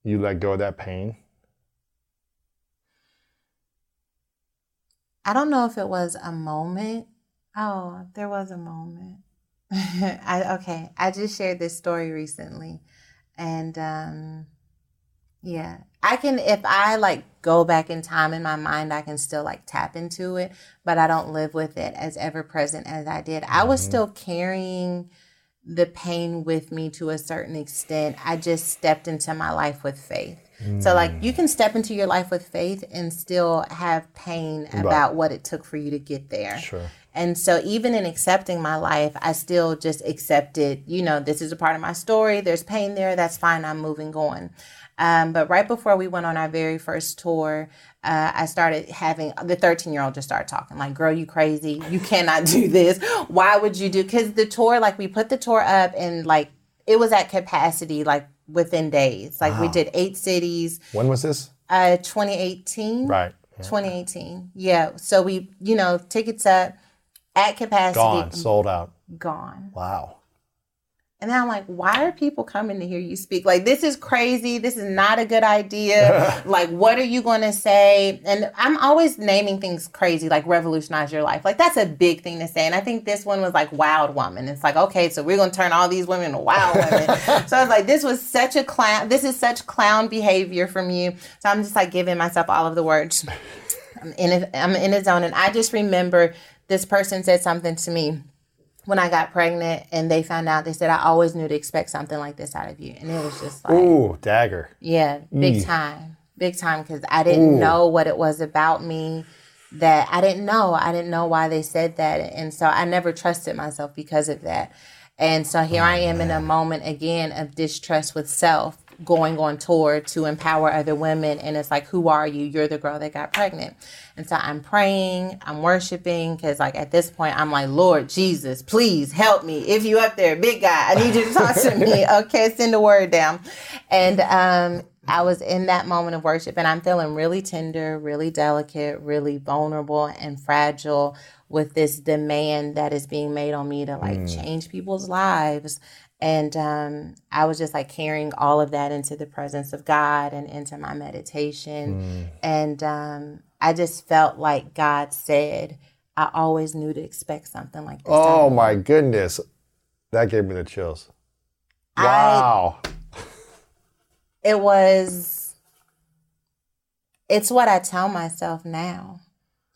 you let go of that pain? I don't know if it was a moment. Oh, there was a moment. I, okay. I just shared this story recently. And um, yeah, I can, if I like go back in time in my mind, I can still like tap into it, but I don't live with it as ever present as I did. Mm-hmm. I was still carrying the pain with me to a certain extent. I just stepped into my life with faith. So like you can step into your life with faith and still have pain about right. what it took for you to get there. Sure. And so even in accepting my life, I still just accepted, you know, this is a part of my story. There's pain there. That's fine. I'm moving on. Um, but right before we went on our very first tour, uh, I started having the thirteen year old just start talking like, girl, you crazy. You cannot do this. Why would you do? Because the tour, like we put the tour up and like it was at capacity, like within days. Like wow. we did eight cities. When was this? Uh, twenty eighteen. Right. Yeah. twenty eighteen. Yeah. So we, you know, tickets up at capacity. Gone. Sold out. Gone. Wow. And then I'm like, why are people coming to hear you speak? Like, this is crazy. This is not a good idea. Like, what are you going to say? And I'm always naming things crazy, like revolutionize your life. Like, that's a big thing to say. And I think this one was like wild woman. It's like, okay, so we're going to turn all these women into wild women. So I was like, this was such a clown. This is such clown behavior from you. So I'm just like giving myself all of the words. I'm in a, I'm in a zone. And I just remember this person said something to me. When I got pregnant and they found out, they said, I always knew to expect something like this out of you. And it was just like... Ooh, dagger. Yeah, big mm. time. Big time, because I didn't Ooh. know what it was about me that I didn't know. I didn't know why they said that. And so I never trusted myself because of that. And so here oh, I am man. in a moment again of distrust with self, going on tour to empower other women. And it's like, who are you? You're the girl that got pregnant. And so I'm praying, I'm worshiping, because like at this point I'm like, Lord Jesus, please help me. If you up there, big guy, I need you to talk to me. Okay, send the word down. And um I was in that moment of worship, and I'm feeling really tender, really delicate, really vulnerable and fragile with this demand that is being made on me to like mm. change people's lives. And um, I was just like carrying all of that into the presence of God and into my meditation. Mm. And um, I just felt like God said, I always knew to expect something like this. Oh, my goodness. That gave me the chills. Wow. I, it was, it's what I tell myself now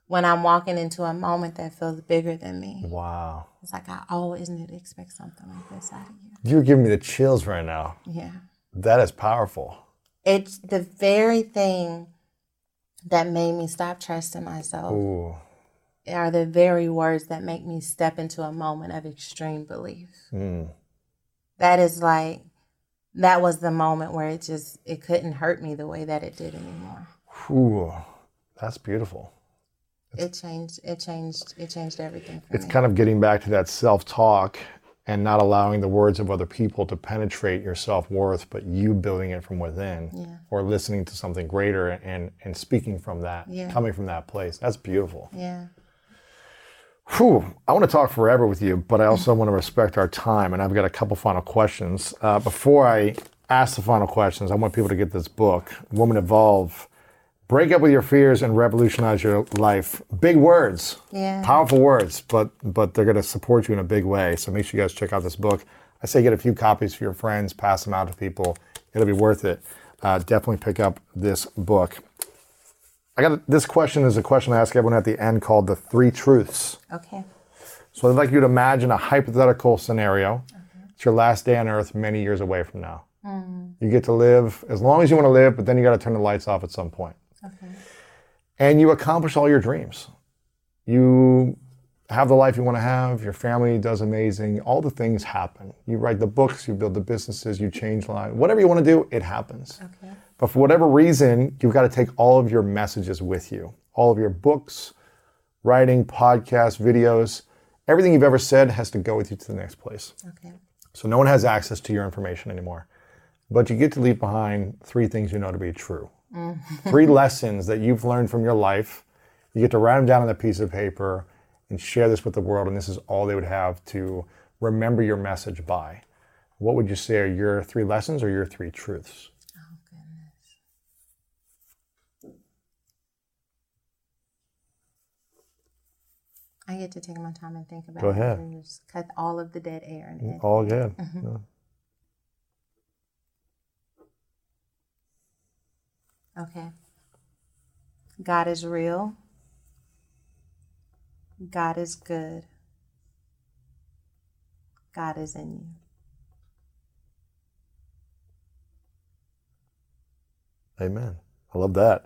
when I'm walking into a moment that feels bigger than me. Wow. It's like, I always knew to expect something like this out of you. You're giving me the chills right now. Yeah. That is powerful. It's the very thing that made me stop trusting myself. Ooh. Are the very words that make me step into a moment of extreme belief. Mm. That is like, that was the moment where it just, it couldn't hurt me the way that it did anymore. Ooh, that's beautiful. It changed, it changed, it changed everything for me. It's kind of getting back to that self-talk and not allowing the words of other people to penetrate your self-worth, but you building it from within. Yeah. Or listening to something greater and, and speaking from that, yeah. coming from that place. That's beautiful. Yeah. Whew, I want to talk forever with you, but I also want to respect our time, and I've got a couple final questions. Uh, before I ask the final questions, I want people to get this book, Woman Evolve: Break Up With Your Fears and Revolutionize Your Life. Big words, yeah. powerful words, but but they're going to support you in a big way. So make sure you guys check out this book. I say get a few copies for your friends, pass them out to people. It'll be worth it. Uh, definitely pick up this book. I got this question is a question I ask everyone at the end called the three truths. Okay. So I'd like you to imagine a hypothetical scenario. Mm-hmm. It's your last day on earth many years away from now. Mm. You get to live as long as you want to live, but then you got to turn the lights off at some point. Okay. And you accomplish all your dreams. You have the life you want to have. Your family does amazing. All the things happen. You write the books. You build the businesses. You change lives. Whatever you want to do, it happens. Okay. But for whatever reason, you've got to take all of your messages with you. All of your books, writing, podcasts, videos. Everything you've ever said has to go with you to the next place. Okay. So no one has access to your information anymore. But you get to leave behind three things you know to be true. Three lessons that you've learned from your life. You get to write them down on a piece of paper and share this with the world, and this is all they would have to remember your message by. What would you say are your three lessons or your three truths? Oh, goodness. I get to take my time and think about it. Go ahead. And just cut all of the dead air in it. All good. Mm-hmm. Yeah. Okay. God is real. God is good. God is in you. Amen. I love that.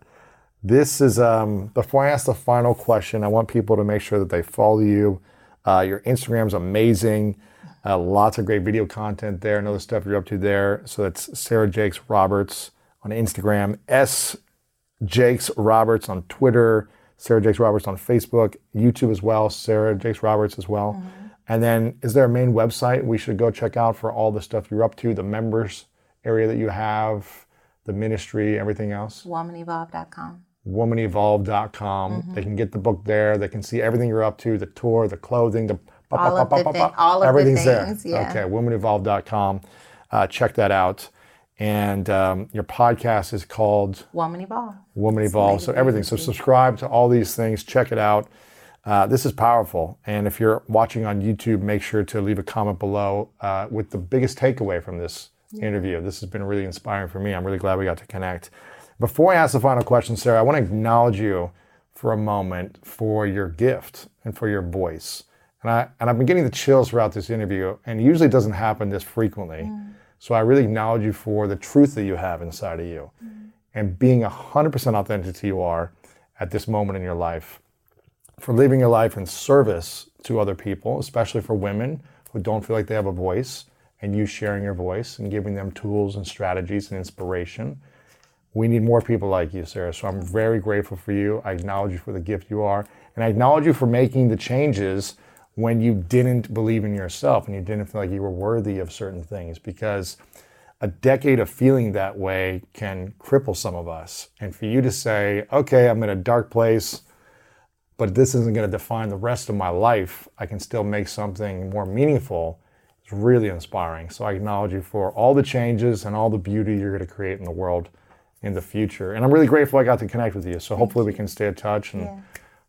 This is, um, before I ask the final question, I want people to make sure that they follow you. Uh, your Instagram's amazing. Uh, lots of great video content there and other stuff you're up to there. So that's Sarah Jakes Roberts on Instagram, S Jakes Roberts on Twitter, Sarah Jakes Roberts on Facebook, YouTube as well, Sarah Jakes Roberts as well. Mm-hmm. And then is there a main website we should go check out for all the stuff you're up to, the members area that you have, the ministry, everything else? woman evolve dot com. woman evolve dot com. Mm-hmm. They can get the book there. They can see everything you're up to, the tour, the clothing, the pop, all pop, pop, pop, pop, pop. Everything's the things, there. Yeah. Okay, woman evolve dot com. Uh, check that out. And um, your podcast is called Woman Evolve. Woman Evolve. So everything. So subscribe to all these things. Check it out. Uh, this is powerful. And if you're watching on YouTube, make sure to leave a comment below uh, with the biggest takeaway from this yeah. interview. This has been really inspiring for me. I'm really glad we got to connect. Before I ask the final question, Sarah, I want to acknowledge you for a moment for your gift and for your voice. And, I, and I've been getting the chills throughout this interview, and it usually doesn't happen this frequently. Mm. So I really acknowledge you for the truth that you have inside of you mm. and being one hundred percent authentic you are at this moment in your life, for living your life in service to other people, especially for women who don't feel like they have a voice, and you sharing your voice and giving them tools and strategies and inspiration. We need more people like you, Sarah. So I'm very grateful for you. I acknowledge you for the gift you are. And I acknowledge you for making the changes when you didn't believe in yourself and you didn't feel like you were worthy of certain things, because a decade of feeling that way can cripple some of us. And for you to say, okay, I'm in a dark place, but this isn't going to define the rest of my life. I can still make something more meaningful. It's really inspiring. So I acknowledge you for all the changes and all the beauty you're going to create in the world in the future. And I'm really grateful I got to connect with you. So Thank hopefully you. we can stay in touch, and yeah.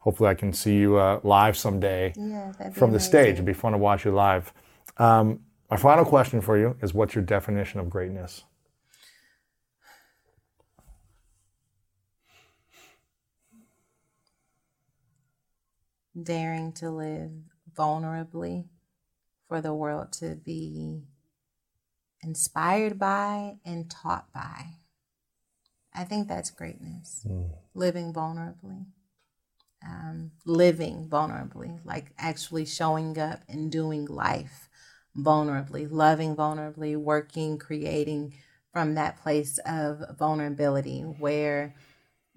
hopefully I can see you uh, live someday yeah, from the amazing. stage. It'd be fun to watch you live. Um, my final question for you is, what's your definition of greatness? Daring to live vulnerably for the world to be inspired by and taught by. I think that's greatness. Mm. Living vulnerably. Um, living vulnerably, like actually showing up and doing life vulnerably, loving vulnerably, working, creating from that place of vulnerability where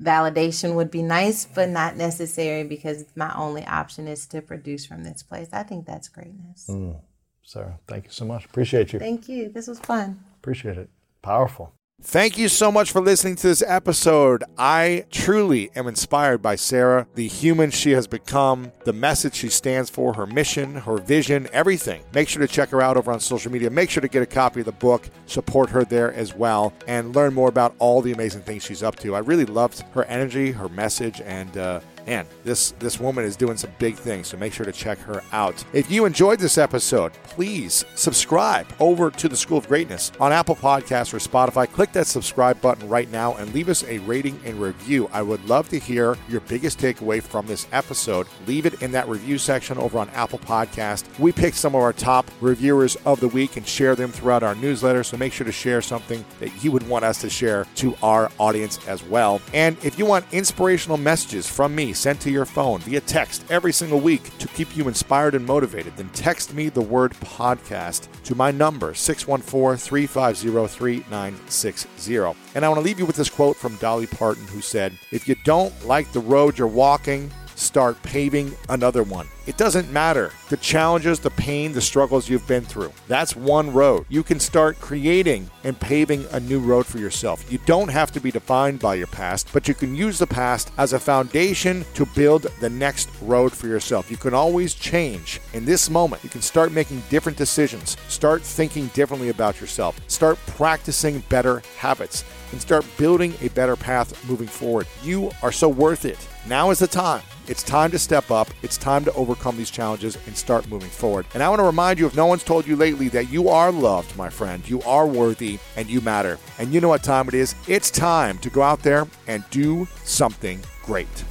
validation would be nice, but not necessary, because my only option is to produce from this place. I think that's greatness. Mm. Sarah, thank you so much. Appreciate you. Thank you. This was fun. Appreciate it. Powerful. Thank you so much for listening to this episode. I truly am inspired by Sarah, the human she has become, the message she stands for, her mission, her vision, everything. Make sure to check her out over on social media. Make sure to get a copy of the book, support her there as well, and learn more about all the amazing things she's up to. I really loved her energy, her message, and uh, man, this, this woman is doing some big things, so make sure to check her out. If you enjoyed this episode, please subscribe over to the School of Greatness on Apple Podcasts or Spotify. Click Click that subscribe button right now and leave us a rating and review. I would love to hear your biggest takeaway from this episode. Leave it in that review section over on Apple Podcast. We pick some of our top reviewers of the week and share them throughout our newsletter, so make sure to share something that you would want us to share to our audience as well. And if you want inspirational messages from me sent to your phone via text every single week to keep you inspired and motivated, then text me the word podcast to my number, six one four, three five zero, three nine six. And I want to leave you with this quote from Dolly Parton, who said, "If you don't like the road you're walking, start paving another one." It doesn't matter the challenges, the pain, the struggles you've been through. That's one road. You can start creating and paving a new road for yourself. You don't have to be defined by your past, but you can use the past as a foundation to build the next road for yourself. You can always change. In this moment, you can start making different decisions. Start thinking differently about yourself. Start practicing better habits and start building a better path moving forward. You are so worth it. Now is the time. It's time to step up. It's time to overcome these challenges and start moving forward. And I want to remind you, if no one's told you lately, that you are loved, my friend. You are worthy and you matter. And you know what time it is? It's time to go out there and do something great.